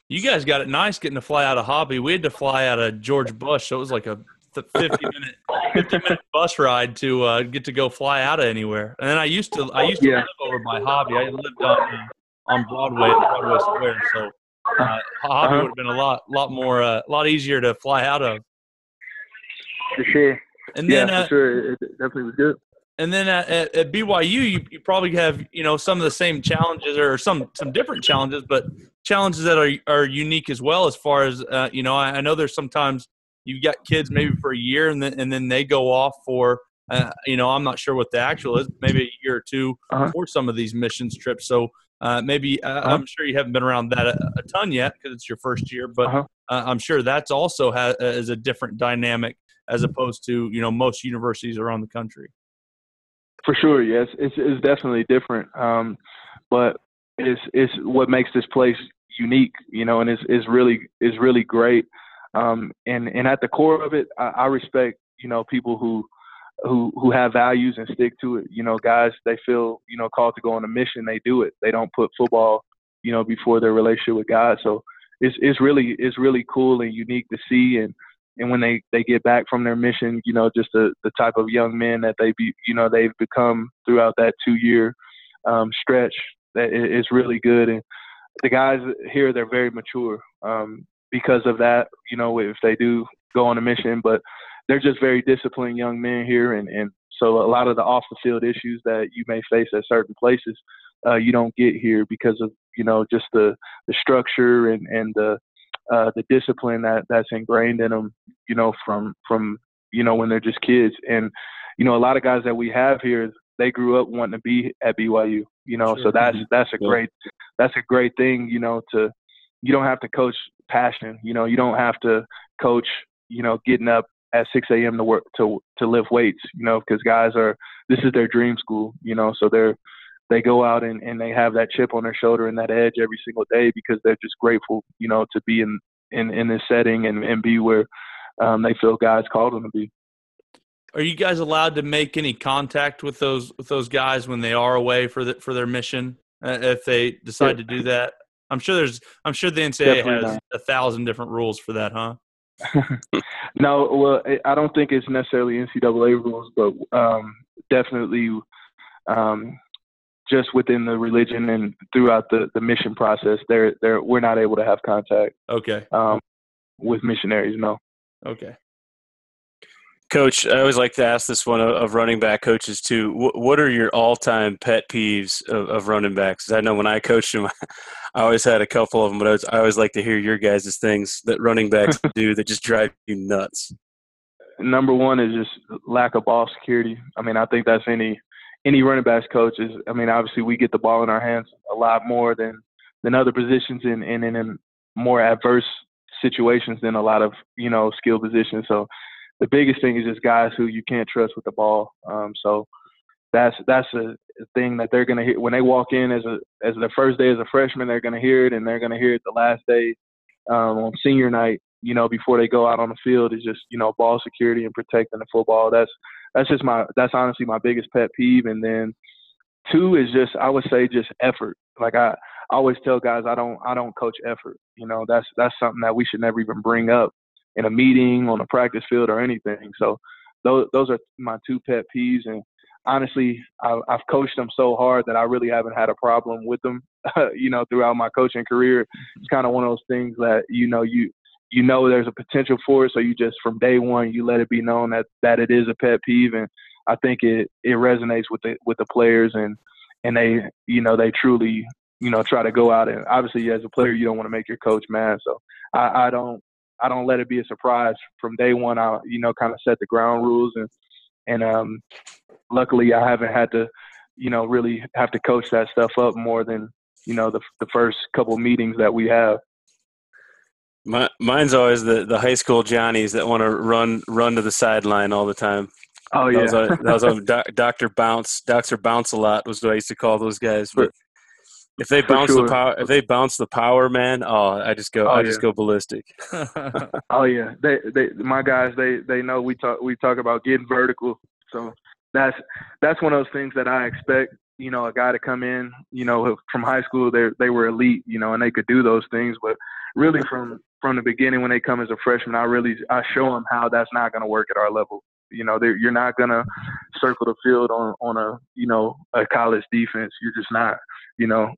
You guys got it nice getting to fly out of Hobby. We had to fly out of George Bush, so it was like a fifty-minute fifty minute bus ride to uh, get to go fly out of anywhere. And then I used to I used to yeah. live over by Hobby. I lived on, on Broadway at Broadway Square, so uh, Hobby would have been a lot lot more a uh, lot easier to fly out of. For sure. And then, yeah, for uh, sure. It definitely was good. And then at, at, at B Y U, you, you probably have, you know, some of the same challenges, or some, some different challenges, but challenges that are are unique as well, as far as, uh, you know, I, I know there's sometimes you've got kids maybe for a year, and then, and then they go off for, uh, you know, I'm not sure what the actual is, maybe a year or two uh-huh. for some of these missions trips. So uh, maybe uh, uh-huh. I'm sure you haven't been around that a, a ton yet because it's your first year, but uh-huh. uh, I'm sure that's also has, is a different dynamic, as opposed to, you know, most universities around the country. For sure, yes. It's, it's definitely different. Um, but it's it's what makes this place unique, you know, and it's, it's, really, it's really great. Um, and, and at the core of it, I, I respect, you know, people who, who who have values and stick to it. You know, guys, they feel, you know, called to go on a mission, they do it. They don't put football, you know, before their relationship with God. So it's, it's, really, it's really cool and unique to see. And, And when they, they get back from their mission, you know, just the, the type of young men that they be, you know, they've become throughout that two year um, stretch, that is really good. And the guys here, they're very mature um, because of that, you know, if they do go on a mission, but they're just very disciplined young men here. And, and so a lot of the off the field issues that you may face at certain places, uh, you don't get here because of, you know, just the, the structure and, and the, Uh, the discipline that, that's ingrained in them, you know, from, from, you know, when they're just kids. And, you know, a lot of guys that we have here, they grew up wanting to be at B Y U, you know, sure. so that's, that's a great, that's a great thing, you know, to, you don't have to coach passion, you know, you don't have to coach, you know, getting up at six a.m. to work, to, to lift weights, you know, because guys are, this is their dream school, you know, so they're, they go out and, and they have that chip on their shoulder and that edge every single day because they're just grateful, you know, to be in, in, in this setting and, and be where um, they feel God's called them to be. Are you guys allowed to make any contact with those with those guys when they are away for the, for their mission, uh, if they decide yeah. to do that? I'm sure there's I'm sure the N C double A Definitely has not. a thousand different rules for that, huh? No, well, I don't think it's necessarily N C double A rules, but um, definitely um, – just within the religion and throughout the, the mission process, they're, they're, we're not able to have contact okay. um, with missionaries, no. Okay. Coach, I always like to ask this one of running back coaches, too. W- what are your all-time pet peeves of, of running backs? I know when I coached them, I always had a couple of them, but I, was, I always like to hear your guys' things that running backs do that just drive you nuts. Number one is just lack of ball security. I mean, I think that's any – Any running backs coaches, I mean, obviously we get the ball in our hands a lot more than, than other positions and in, in, in more adverse situations than a lot of, you know, skill positions. So the biggest thing is just guys who you can't trust with the ball. Um, so that's that's a thing that they're going to hear when they walk in as a, as their first day as a freshman. They're going to hear it, and they're going to hear it the last day um, on senior night, you know, before they go out on the field, is just, you know, ball security and protecting the football. That's, that's just my, that's honestly my biggest pet peeve. And then two is just, I would say just effort. Like I, I always tell guys, I don't, I don't coach effort. You know, that's, that's something that we should never even bring up in a meeting, on a practice field, or anything. So those, those are my two pet peeves. And honestly, I, I've coached them so hard that I really haven't had a problem with them, you know, throughout my coaching career. It's kind of one of those things that, you know, you, you know, there's a potential for it. So you just, from day one, you let it be known that, that it is a pet peeve. And I think it, it resonates with the, with the players, and, and they, you know, they truly, you know, try to go out. And obviously as a player, you don't want to make your coach mad. So I, I don't, I don't let it be a surprise from day one. I, you know, kind of set the ground rules, and, and um, luckily I haven't had to, you know, really have to coach that stuff up more than, you know, the, the first couple meetings that we have. My, mine's always the, the high school Johnnies that want to run run to the sideline all the time. Oh, yeah. That was, that was on Do, Doctor Bounce. Doctor Bounce-A-Lot was what I used to call those guys. But if they bounce sure. the power, if they bounce the power, man, oh, I just go, oh, I yeah. just go ballistic. Oh yeah, they, they, my guys, they, they know we talk, we talk about getting vertical. So that's, that's one of those things that I expect. You know, a guy to come in, you know, from high school, they, they were elite, you know, and they could do those things. But really, from, from the beginning, when they come as a freshman, I really, I show them how that's not going to work at our level. You know, you're not going to circle the field on, on a, you know, a college defense. You're just not, you know,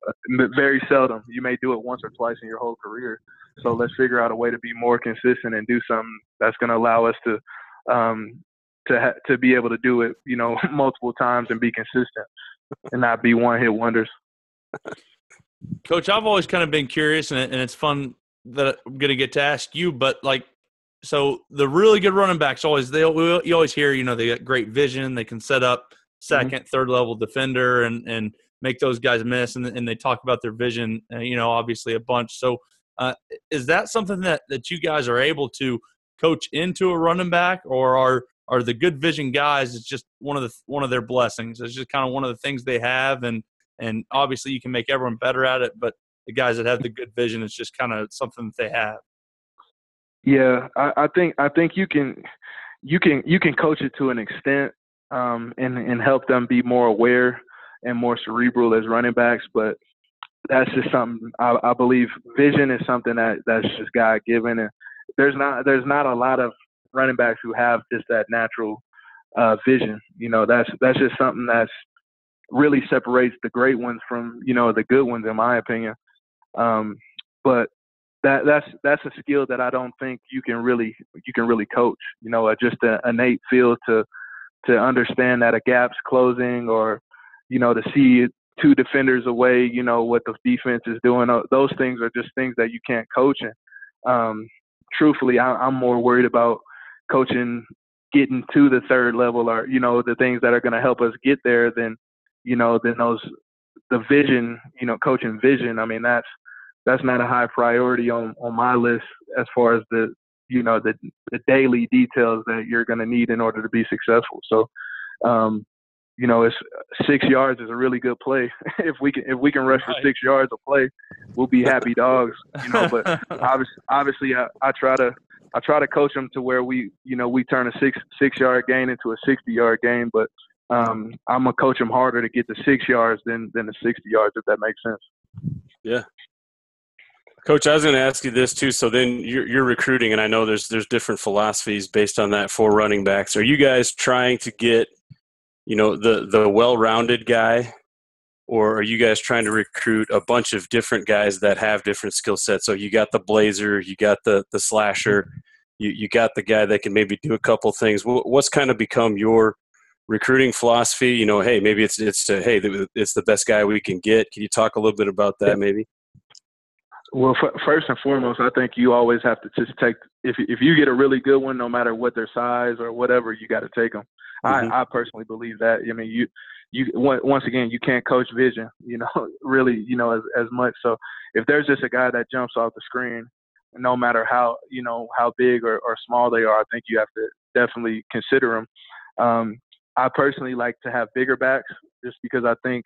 very seldom. You may do it once or twice in your whole career. So let's figure out a way to be more consistent and do something that's going to allow us to, um, to, ha- to be able to do it, you know, multiple times and be consistent and not be one hit wonders. Coach, I've always kind of been curious, and, and it's fun that I'm going to get to ask you, but like, so the really good running backs always, they you always hear, you know, they got great vision. They can set up second, mm-hmm. third level defender and, and make those guys miss. And, and they talk about their vision, uh, you know, obviously a bunch. So uh, is that something that, that you guys are able to coach into a running back, or are, are the good vision guys? It's just one of the, one of their blessings. It's just kind of one of the things they have. And, and obviously you can make everyone better at it, but the guys that have the good vision, it's just kind of something that they have. Yeah, I, I think I think you can you can you can coach it to an extent, um, and and help them be more aware and more cerebral as running backs. But that's just something I, I believe vision is something that, that's just God given, and there's not there's not a lot of running backs who have just that natural uh, vision. You know, that's that's just something that's really separates the great ones from, you know, the good ones, in my opinion. Um, but That, that's that's a skill that I don't think you can really you can really coach. You know, just an innate feel to to understand that a gap's closing, or, you know, to see two defenders away. You know what the defense is doing. Those things are just things that you can't coach. And um, truthfully, I, I'm more worried about coaching getting to the third level, or, you know, the things that are going to help us get there than, you know, than those the vision. You know, coaching vision. I mean, that's. That's not a high priority on, on my list as far as the, you know, the, the daily details that you're going to need in order to be successful. So, um, you know, it's six yards is a really good play. If we can, if we can rush for six yards a play, we'll be happy dogs, you know, but obviously, obviously I, I try to, I try to coach them to where we, you know, we turn a six, six yard gain into a sixty yard gain, but um, I'm going to coach them harder to get the six yards than, than the sixty yards, if that makes sense. Yeah. Coach, I was going to ask you this too. So then you're, you're recruiting, and I know there's there's different philosophies based on that for running backs. Are you guys trying to get, you know, the the well-rounded guy, or are you guys trying to recruit a bunch of different guys that have different skill sets? So you got the blazer, you got the the slasher, you you got the guy that can maybe do a couple things. What's kind of become your recruiting philosophy? You know, hey, maybe it's it's to, hey, it's the best guy we can get. Can you talk a little bit about that, maybe? Well, f- first and foremost, I think you always have to just take if if you get a really good one, no matter what their size or whatever, you got to take them. Mm-hmm. I, I personally believe that. I mean, you you once again, you can't coach vision, you know, really, you know, as as much. So if there's just a guy that jumps off the screen, no matter how, you know, how big or, or small they are, I think you have to definitely consider them. Um, I personally like to have bigger backs just because I think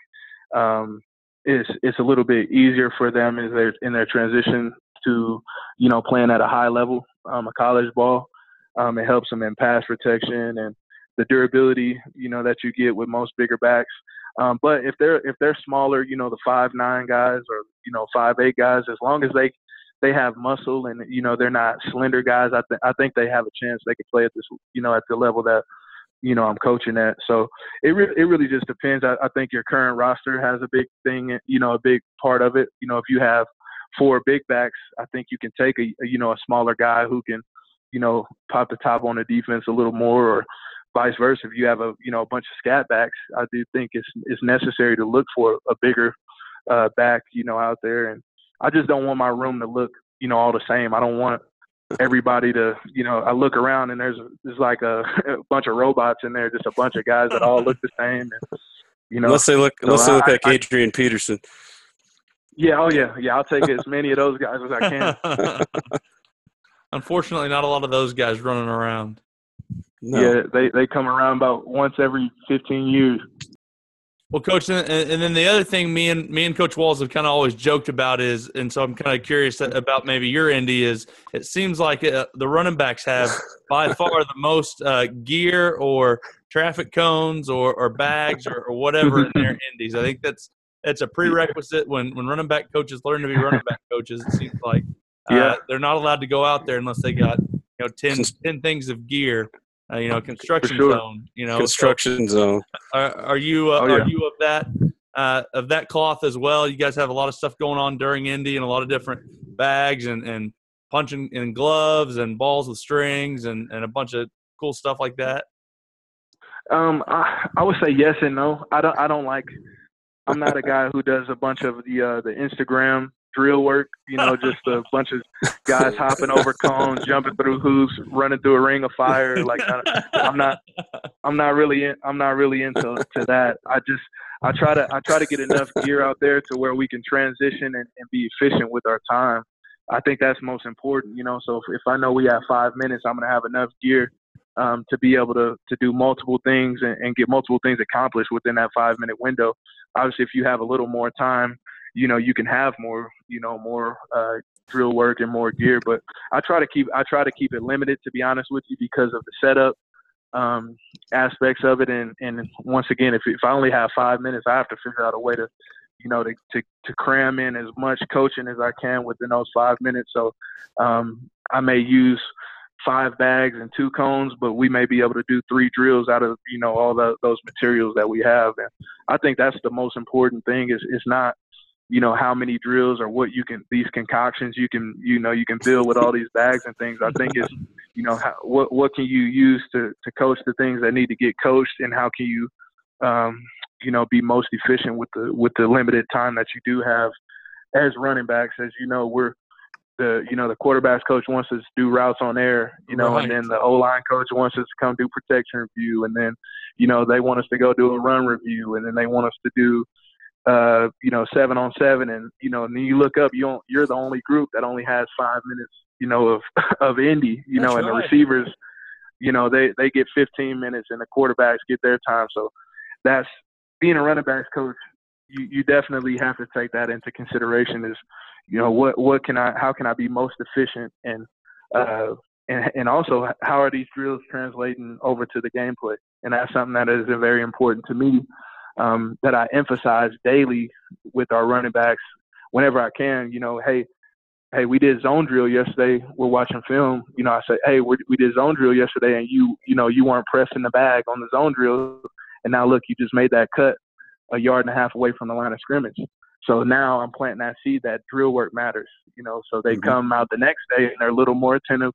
um, it's it's a little bit easier for them in their in their transition to, you know, playing at a high level, um, a college ball. Um, it helps them in pass protection and the durability, you know, that you get with most bigger backs. Um, but if they're if they're smaller, you know, the five nine guys or, you know, five eight guys, as long as they they have muscle and, you know, they're not slender guys, I think I think they have a chance they could play at this, you know, at the level that, you know, I'm coaching at. So it re- it really just depends. I, I think your current roster has a big thing, you know, a big part of it. You know, if you have four big backs, I think you can take a, a you know a smaller guy who can, you know, pop the top on the defense a little more, or vice versa. If you have a, you know, a bunch of scat backs, I do think it's it's necessary to look for a bigger uh, back, you know, out there. And I just don't want my room to look, you know, all the same. I don't want everybody to, you know, I look around and there's there's like a, a bunch of robots in there, just a bunch of guys that all look the same. And, you know, unless they look, so unless they look I, like I, Adrian Peterson. Yeah, oh yeah, yeah. I'll take as many of those guys as I can. Unfortunately, not a lot of those guys running around. No. Yeah, they, they come around about once every fifteen years. Well, Coach, and, and then the other thing me and me and Coach Walls have kind of always joked about is, and so I'm kind of curious about maybe your Indy, is it seems like uh, the running backs have by far the most uh, gear or traffic cones or, or bags or, or whatever in their Indies. I think that's that's a prerequisite when, when running back coaches learn to be running back coaches, it seems like. Uh, yeah. They're not allowed to go out there unless they got, you know, ten, ten things of gear. Uh, you know, construction sure. zone. You know, construction so, zone. Are, are you uh, oh, yeah. are you of that uh, of that cloth as well? You guys have a lot of stuff going on during Indy, and a lot of different bags and, and punching and gloves and balls with strings and, and a bunch of cool stuff like that. Um, I, I would say yes and no. I don't I don't like. I'm not a guy who does a bunch of the uh, the Instagram drill work, you know, just a bunch of guys hopping over cones, jumping through hoops, running through a ring of fire. Like I, I'm not, I'm not really, in, I'm not really into to that. I just, I try to, I try to get enough gear out there to where we can transition and, and be efficient with our time. I think that's most important, you know. So if, if I know we have five minutes, I'm gonna have enough gear um, to be able to to do multiple things and, and get multiple things accomplished within that five minute window. Obviously, if you have a little more time, you know, you can have more, you know, more uh, drill work and more gear. But I try to keep I try to keep it limited, to be honest with you, because of the setup um, aspects of it. And, and once again, if if I only have five minutes, I have to figure out a way to, you know, to, to, to cram in as much coaching as I can within those five minutes. So um, I may use five bags and two cones, but we may be able to do three drills out of, you know, all the, those materials that we have. And I think that's the most important thing is it's not, you know, how many drills or what you can, these concoctions you can, you know, you can build with all these bags and things. I think it's, you know, how, what what can you use to, to coach the things that need to get coached, and how can you, um, you know, be most efficient with the with the limited time that you do have as running backs. As you know, we're the, you know, the quarterback's coach wants us to do routes on air, you know, right. And then the O-line coach wants us to come do protection review. And then, you know, they want us to go do a run review, and then they want us to do, uh you know, seven on seven, and you know, and then you look up, you don't, you're the only group that only has five minutes, you know, of of Indy, you That's know and right. The receivers, you know, they they get fifteen minutes, and the quarterbacks get their time. So that's, being a running backs coach, you, you definitely have to take that into consideration, is, you know, what what can I how can I be most efficient, and uh and and also how are these drills translating over to the gameplay. And that's something that is very important to me, Um, that I emphasize daily with our running backs whenever I can. You know, hey, hey, we did zone drill yesterday. We're watching film. You know, I say, hey, we, we did zone drill yesterday, and you, you know, you weren't pressing the bag on the zone drill, and now look, you just made that cut a yard and a half away from the line of scrimmage. So now I'm planting that seed that drill work matters. You know, so they mm-hmm. come out the next day and they're a little more attentive.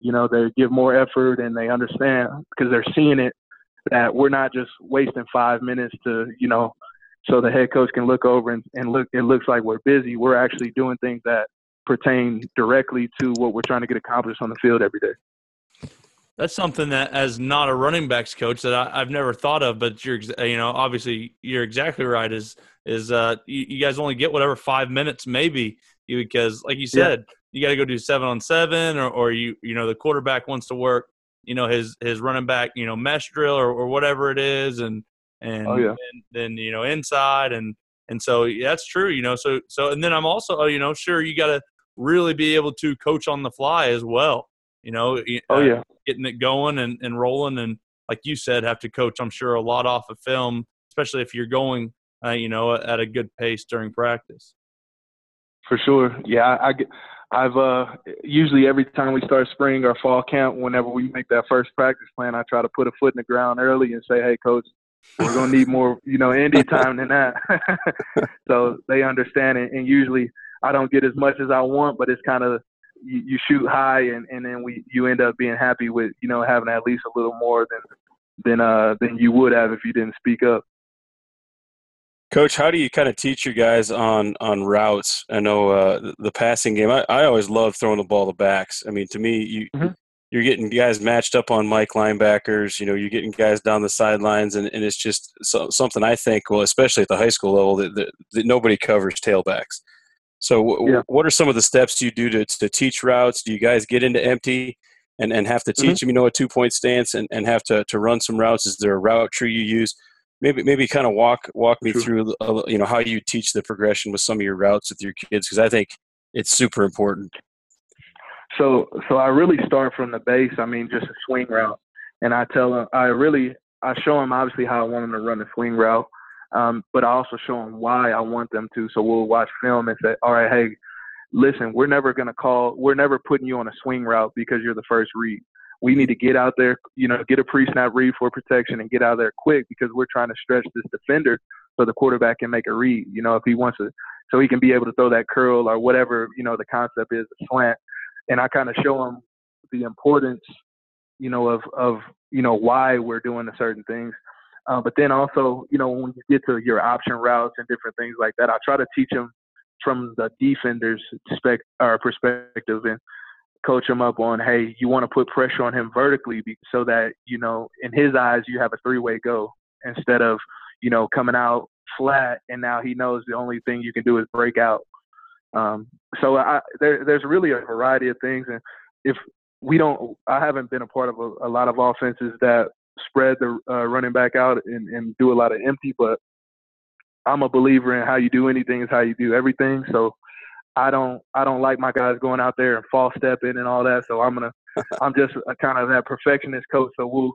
You know, they give more effort, and they understand because they're seeing it, that we're not just wasting five minutes to, you know, so the head coach can look over and, and look, it looks like we're busy. We're actually doing things that pertain directly to what we're trying to get accomplished on the field every day. That's something that, as not a running backs coach, that I, I've never thought of, but you're, you know, obviously you're exactly right, is, is uh, you, you guys only get whatever five minutes maybe, because like you said, yeah. You got to go do seven on seven, or, or you, you know, the quarterback wants to work you know, his, his running back, you know, mesh drill or, or whatever it is. And, and, oh, yeah. and then, you know, inside. And, and so yeah, that's true, you know, so, so, and then I'm also, you know, sure, you got to really be able to coach on the fly as well, you know, oh, yeah. uh, getting it going and, and rolling. And like you said, have to coach, I'm sure, a lot off of film, especially if you're going, uh, you know, at a good pace during practice. For sure. Yeah. I, I've, uh, usually every time we start spring or fall camp, whenever we make that first practice plan, I try to put a foot in the ground early and say, hey, coach, we're going to need more, you know, Indy time than that. So they understand it. And usually I don't get as much as I want, but it's kind of, you, you shoot high and, and then we, you end up being happy with, you know, having at least a little more than, than, uh, than you would have if you didn't speak up. Coach, how do you kind of teach your guys on, on routes? I know uh, the passing game, I, I always love throwing the ball to backs. I mean, to me, you, mm-hmm. you're getting guys matched up on Mike linebackers. You know, you're getting guys down the sidelines, and, and it's just so, something I think, well, especially at the high school level, that, that, that nobody covers tailbacks. So w- yeah. what are some of the steps you do to, to teach routes? Do you guys get into empty and, and have to teach mm-hmm. them, you know, a two-point stance and, and have to, to run some routes? Is there a route tree you use? Maybe maybe kind of walk walk me True. through, uh, you know, how you teach the progression with some of your routes with your kids, because I think it's super important. So so I really start from the base. I mean, just a swing route, and I tell them I really I show them obviously how I want them to run a swing route, um, but I also show them why I want them to. So we'll watch film and say, all right, hey, listen, we're never gonna call, we're never putting you on a swing route because you're the first read. We need to get out there, you know, get a pre-snap read for protection and get out of there quick because we're trying to stretch this defender so the quarterback can make a read, you know, if he wants to, so he can be able to throw that curl or whatever, you know, the concept is, a slant. And I kind of show him the importance, you know, of, of, you know, why we're doing the certain things. Uh, but then also, you know, when you get to your option routes and different things like that, I try to teach him from the defender's spec or perspective and coach him up on, hey, you want to put pressure on him vertically so that, you know, in his eyes, you have a three-way go instead of, you know, coming out flat. And now he knows the only thing you can do is break out. Um, so I, there, there's really a variety of things. And if we don't, I haven't been a part of a, a lot of offenses that spread the uh, running back out and, and do a lot of empty, but I'm a believer in how you do anything is how you do everything. So I don't, I don't like my guys going out there and false stepping and all that. So I'm going to, I'm just a, kind of that perfectionist coach. So we'll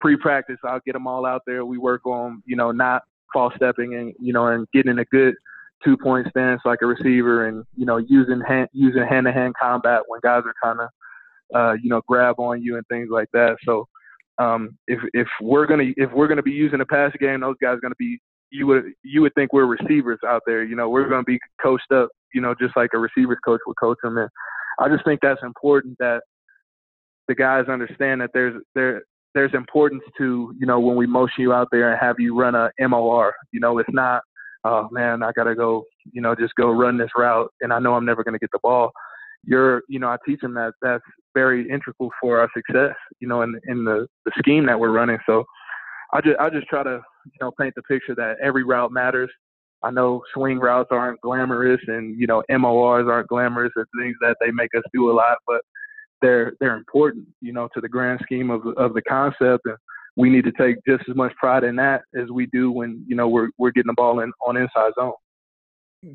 pre-practice. I'll get them all out there. We work on, you know, not false stepping and, you know, and getting a good two point stance like a receiver and, you know, using hand, using hand to hand combat when guys are kind of, uh, you know, grab on you and things like that. So um, if, if we're going to, if we're going to be using a pass game, those guys are going to be, you would, you would think we're receivers out there, you know, we're going to be coached up, you know, just like a receivers coach would coach them. And I just think that's important that the guys understand that there's, there, there's importance to, you know, when we motion you out there and have you run a M O R, you know, it's not, oh man, I got to go, you know, just go run this route. And I know I'm never going to get the ball. You're, you know, I teach them that that's very integral for our success, you know, in, in the, the scheme that we're running. So I just, I just try to, you know, paint the picture that every route matters. I know swing routes aren't glamorous and, you know, M O Rs aren't glamorous and things that they make us do a lot, but they're, they're important, you know, to the grand scheme of, of the concept. And we need to take just as much pride in that as we do when, you know, we're, we're getting the ball in on inside zone.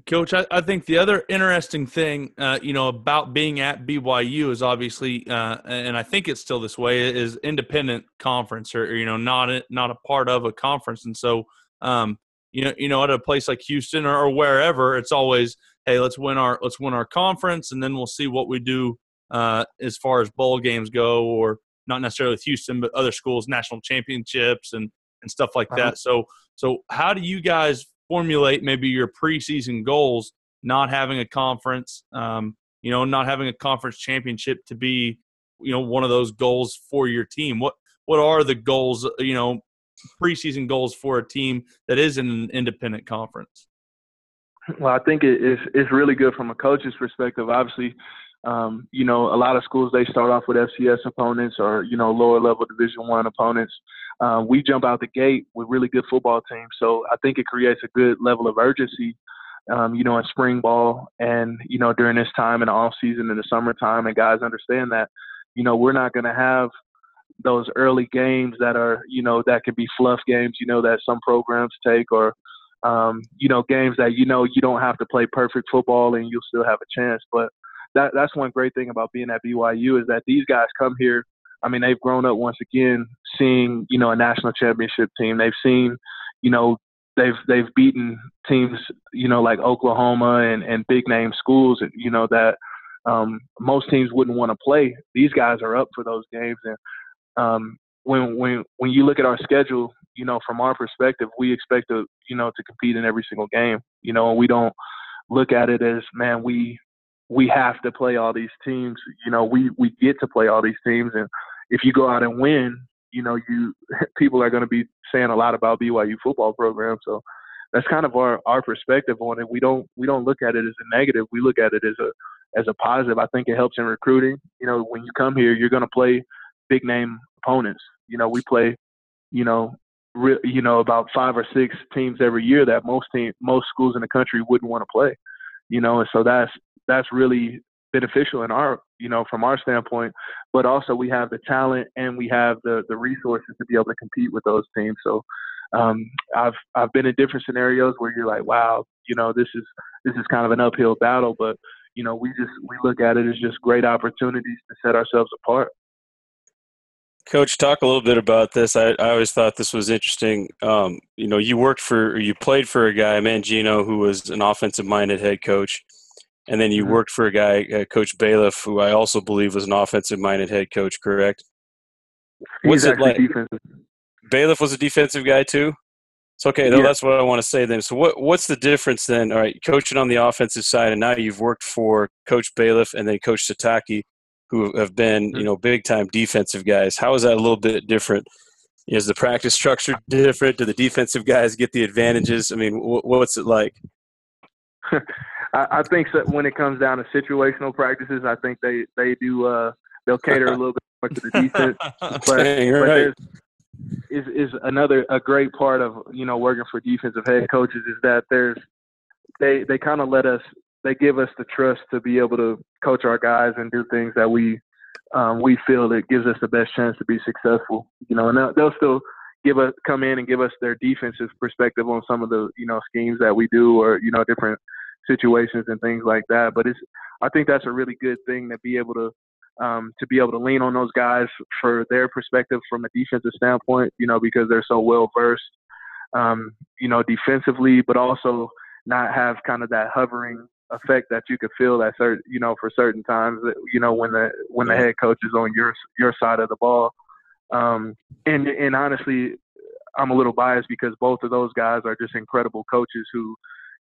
Coach, I, I think the other interesting thing, uh, you know, about being at B Y U is obviously, uh, and I think it's still this way, is independent conference or, you know, not, a, not a part of a conference. And so, um, You know, you know, at a place like Houston or, or wherever, it's always, hey, let's win our let's win our conference, and then we'll see what we do uh, as far as bowl games go, or not necessarily with Houston, but other schools, national championships and, and stuff like that. Uh-huh. So, so how do you guys formulate maybe your preseason goals? Not having a conference, um, you know, not having a conference championship to be, you know, one of those goals for your team. What what are the goals? You know, preseason goals for a team that is in an independent conference? Well, I think it, it's it's really good from a coach's perspective. Obviously, um, you know, a lot of schools, they start off with F C S opponents or, you know, lower level Division One opponents. Uh, we jump out the gate with really good football teams. So I think it creates a good level of urgency, um, you know, in spring ball and, you know, during this time in the off season, in the summertime, and guys understand that, you know, we're not going to have those early games that are, you know, that could be fluff games, you know, that some programs take, or, um, you know, games that, you know, you don't have to play perfect football and you'll still have a chance. But that that's one great thing about being at B Y U is that these guys come here. I mean, they've grown up once again seeing, you know, a national championship team. They've seen, you know, they've they've beaten teams, you know, like Oklahoma and, and big name schools, you know, that um, most teams wouldn't want to play. These guys are up for those games. And um, when when when you look at our schedule, you know, from our perspective, we expect to, you know, to compete in every single game, you know, and we don't look at it as, man, we we have to play all these teams. You know, we, we get to play all these teams. And if you go out and win, you know, you people are going to be saying a lot about B Y U football program. So that's kind of our, our perspective on it. We don't we don't look at it as a negative. We look at it as a as a positive. I think it helps in recruiting. You know, when you come here, you're going to play big name opponents. You know, we play, you know, re, you know about five or six teams every year that most team most schools in the country wouldn't want to play. You know, and so that's that's really beneficial in our, you know, from our standpoint, but also we have the talent and we have the, the resources to be able to compete with those teams. So um, I've, I've been in different scenarios where you're like, wow, you know, this is, this is kind of an uphill battle, but you know, we just, we look at it as just great opportunities to set ourselves apart. Coach, talk a little bit about this. I, I always thought this was interesting. Um, you know, you worked for, you played for a guy, Mangino, who was an offensive minded head coach. And then you worked for a guy, uh, Coach Bailiff, who I also believe was an offensive-minded head coach, correct? What's it like? Defensive. Bailiff was a defensive guy too? It's okay. Yeah. No, that's what I want to say then. So what what's the difference then? All right, coaching on the offensive side, and now you've worked for Coach Bailiff and then Coach Sataki, who have been, you know, big-time defensive guys. How is that a little bit different? Is the practice structure different? Do the defensive guys get the advantages? I mean, wh- what's it like? I think that when it comes down to situational practices, I think they, they do uh, they'll cater a little bit more to the defense. But, Dang, but right. is is another a great part of, you know, working for defensive head coaches is that there's they they kind of let us they give us the trust to be able to coach our guys and do things that we um, we feel that gives us the best chance to be successful. You know, and they'll, they'll still give us come in and give us their defensive perspective on some of the, you know, schemes that we do, or, you know, different situations and things like that. But it's, I think that's a really good thing to be able to, um, to be able to lean on those guys for their perspective from a defensive standpoint, you know, because they're so well versed, um, you know, defensively, but also not have kind of that hovering effect that you could feel that certain, you know, for certain times, that, you know, when the, when the head coach is on your, your side of the ball. Um, and, and honestly, I'm a little biased because both of those guys are just incredible coaches who,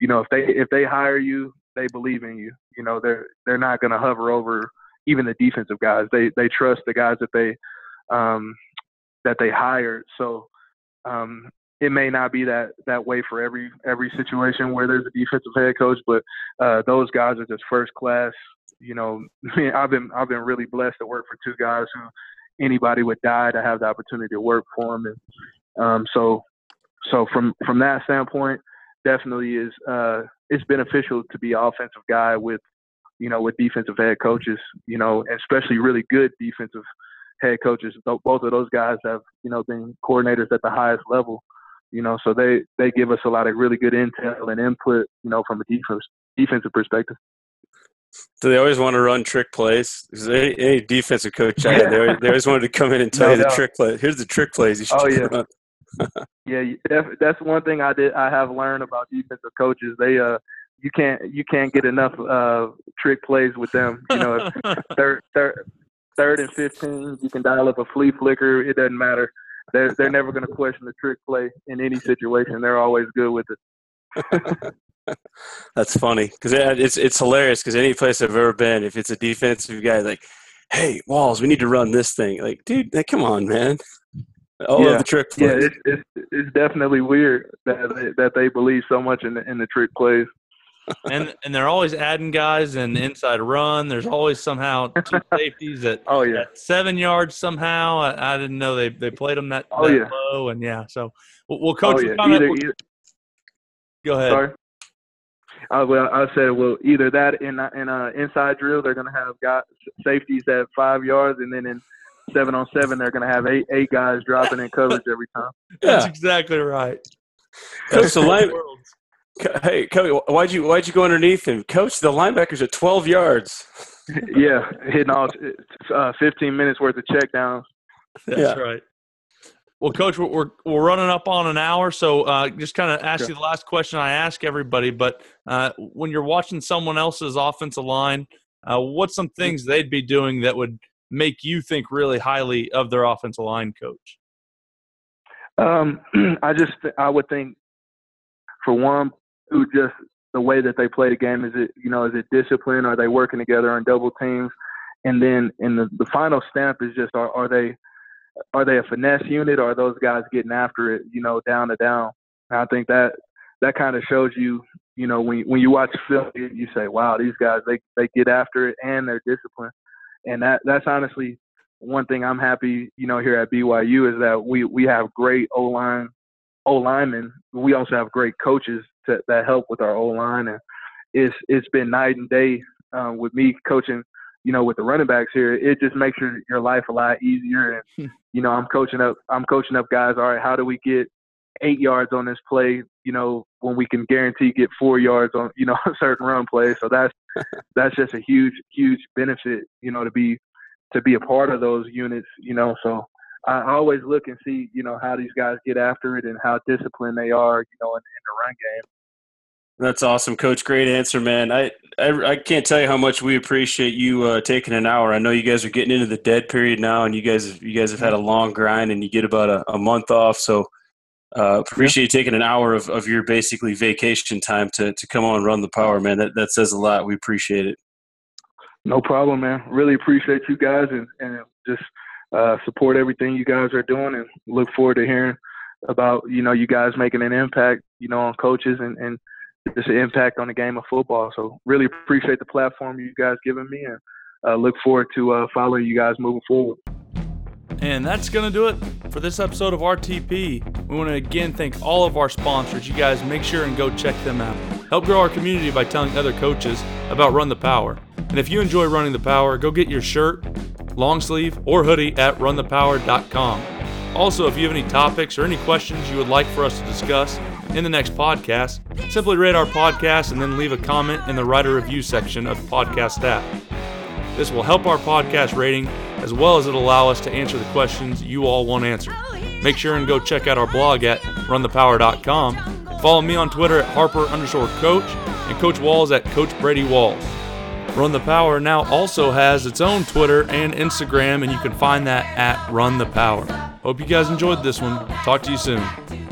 you know, if they if they hire you, they believe in you. You know, they're they're not going to hover over even the defensive guys. They they trust the guys that they um, that they hired. So um, it may not be that that way for every every situation where there's a defensive head coach, but uh, those guys are just first class. You know, I've been I've been really blessed to work for two guys who anybody would die to have the opportunity to work for them. And um, so so from from that standpoint, definitely is uh it's beneficial to be an offensive guy with, you know, with defensive head coaches, you know, especially really good defensive head coaches. Both of those guys have, you know, been coordinators at the highest level, you know, so they they give us a lot of really good intel and input, you know, from a defense defensive perspective. Do they always want to run trick plays? Because any, any defensive coach, yeah. I, they, always, they always wanted to come in and tell no, you the no. trick play. Here's the trick plays you should oh, yeah. run. Yeah, that's one thing I did. I have learned about defensive coaches. They, uh, you can't, you can't get enough uh, trick plays with them. You know, third, third, third and fifteen, you can dial up a flea flicker. It doesn't matter. They're, they're never going to question the trick play in any situation. They're always good with it. That's funny because it's it's hilarious because any place I've ever been, if it's a defensive guy, like, hey, Walls, we need to run this thing. Like, dude, like, come on, man. All yeah. of the trick plays. Yeah, it's, it's, it's definitely weird that they, that they believe so much in the, in the trick plays. And and they're always adding guys in the inside run. There's always somehow two safeties at, oh, yeah. at seven yards somehow. I, I didn't know they, they played them that, oh, that yeah. low. And, yeah, so well, – well, Coach, oh, yeah. either, we'll, either. Go ahead. Sorry. Uh, well, I said, well, either that in, in uh, inside drill, they're going to have got safeties at five yards, and then in – seven on seven, they're going to have eight eight guys dropping in coverage every time. That's yeah. exactly right. Coach, the line, hey, Coach, why'd you why'd you go underneath him? Coach, the linebackers at twelve yards. Yeah, hitting all uh, fifteen minutes worth of check downs. That's yeah. right. Well, Coach, we're we're running up on an hour, so uh, just kind of ask sure. you the last question I ask everybody. But uh, when you're watching someone else's offensive line, uh, what's some things they'd be doing that would make you think really highly of their offensive line coach? Um, I just I would think, for one, who just the way that they play the game. Is it you know is it discipline? Are they working together on double teams? And then in the, the final stamp is just are, are they Are they a finesse unit, or are those guys getting after it, you know, down to down? And I think that that kind of shows you, you know, when when you watch film, you say, wow, these guys, they, they get after it and they're disciplined. And that that's honestly one thing I'm happy, you know, here at B Y U is that we, we have great O-line, O-linemen. We also have great coaches to, that help with our O-line. And it's it's been night and day um, with me coaching, you know, with the running backs here. It just makes your, your life a lot easier. And, you know, I'm coaching up, I'm coaching up guys. All right, how do we get eight yards on this play? You know, when we can guarantee get four yards on, you know, a certain run play. So that's, that's just a huge, huge benefit, you know, to be, to be a part of those units, you know. So I always look and see, you know, how these guys get after it and how disciplined they are, you know, in, in the run game. That's awesome, Coach. Great answer, man. I, I, I can't tell you how much we appreciate you uh, taking an hour. I know you guys are getting into the dead period now, and you guys you guys have had a long grind, and you get about a, a month off. So uh, appreciate you taking an hour of, of your basically vacation time to, to come on and Run the Power, man. That that says a lot. We appreciate it. No problem, man. Really appreciate you guys, and, and just uh, support everything you guys are doing, and look forward to hearing about, you know, you guys making an impact, you know, on coaches and, and – just an impact on the game of football. So really appreciate the platform you guys giving me, and uh, look forward to uh, following you guys moving forward. And that's going to do it for this episode of R T P. We want to again thank all of our sponsors. You guys make sure and go check them out. Help grow our community by telling other coaches about Run the Power. And if you enjoy Running the Power, go get your shirt, long sleeve, or hoodie at run the power dot com. Also, if you have any topics or any questions you would like for us to discuss in the next podcast, simply rate our podcast and then leave a comment in the Write a Review section of the podcast app. This will help our podcast rating, as well as it'll allow us to answer the questions you all want answered. Make sure and go check out our blog at run the power dot com. Follow me on Twitter at Harper underscore Coach, and Coach Walls at Coach Brady Walls. Run the Power now also has its own Twitter and Instagram, and you can find that at Run the Power. Hope you guys enjoyed this one. Talk to you soon.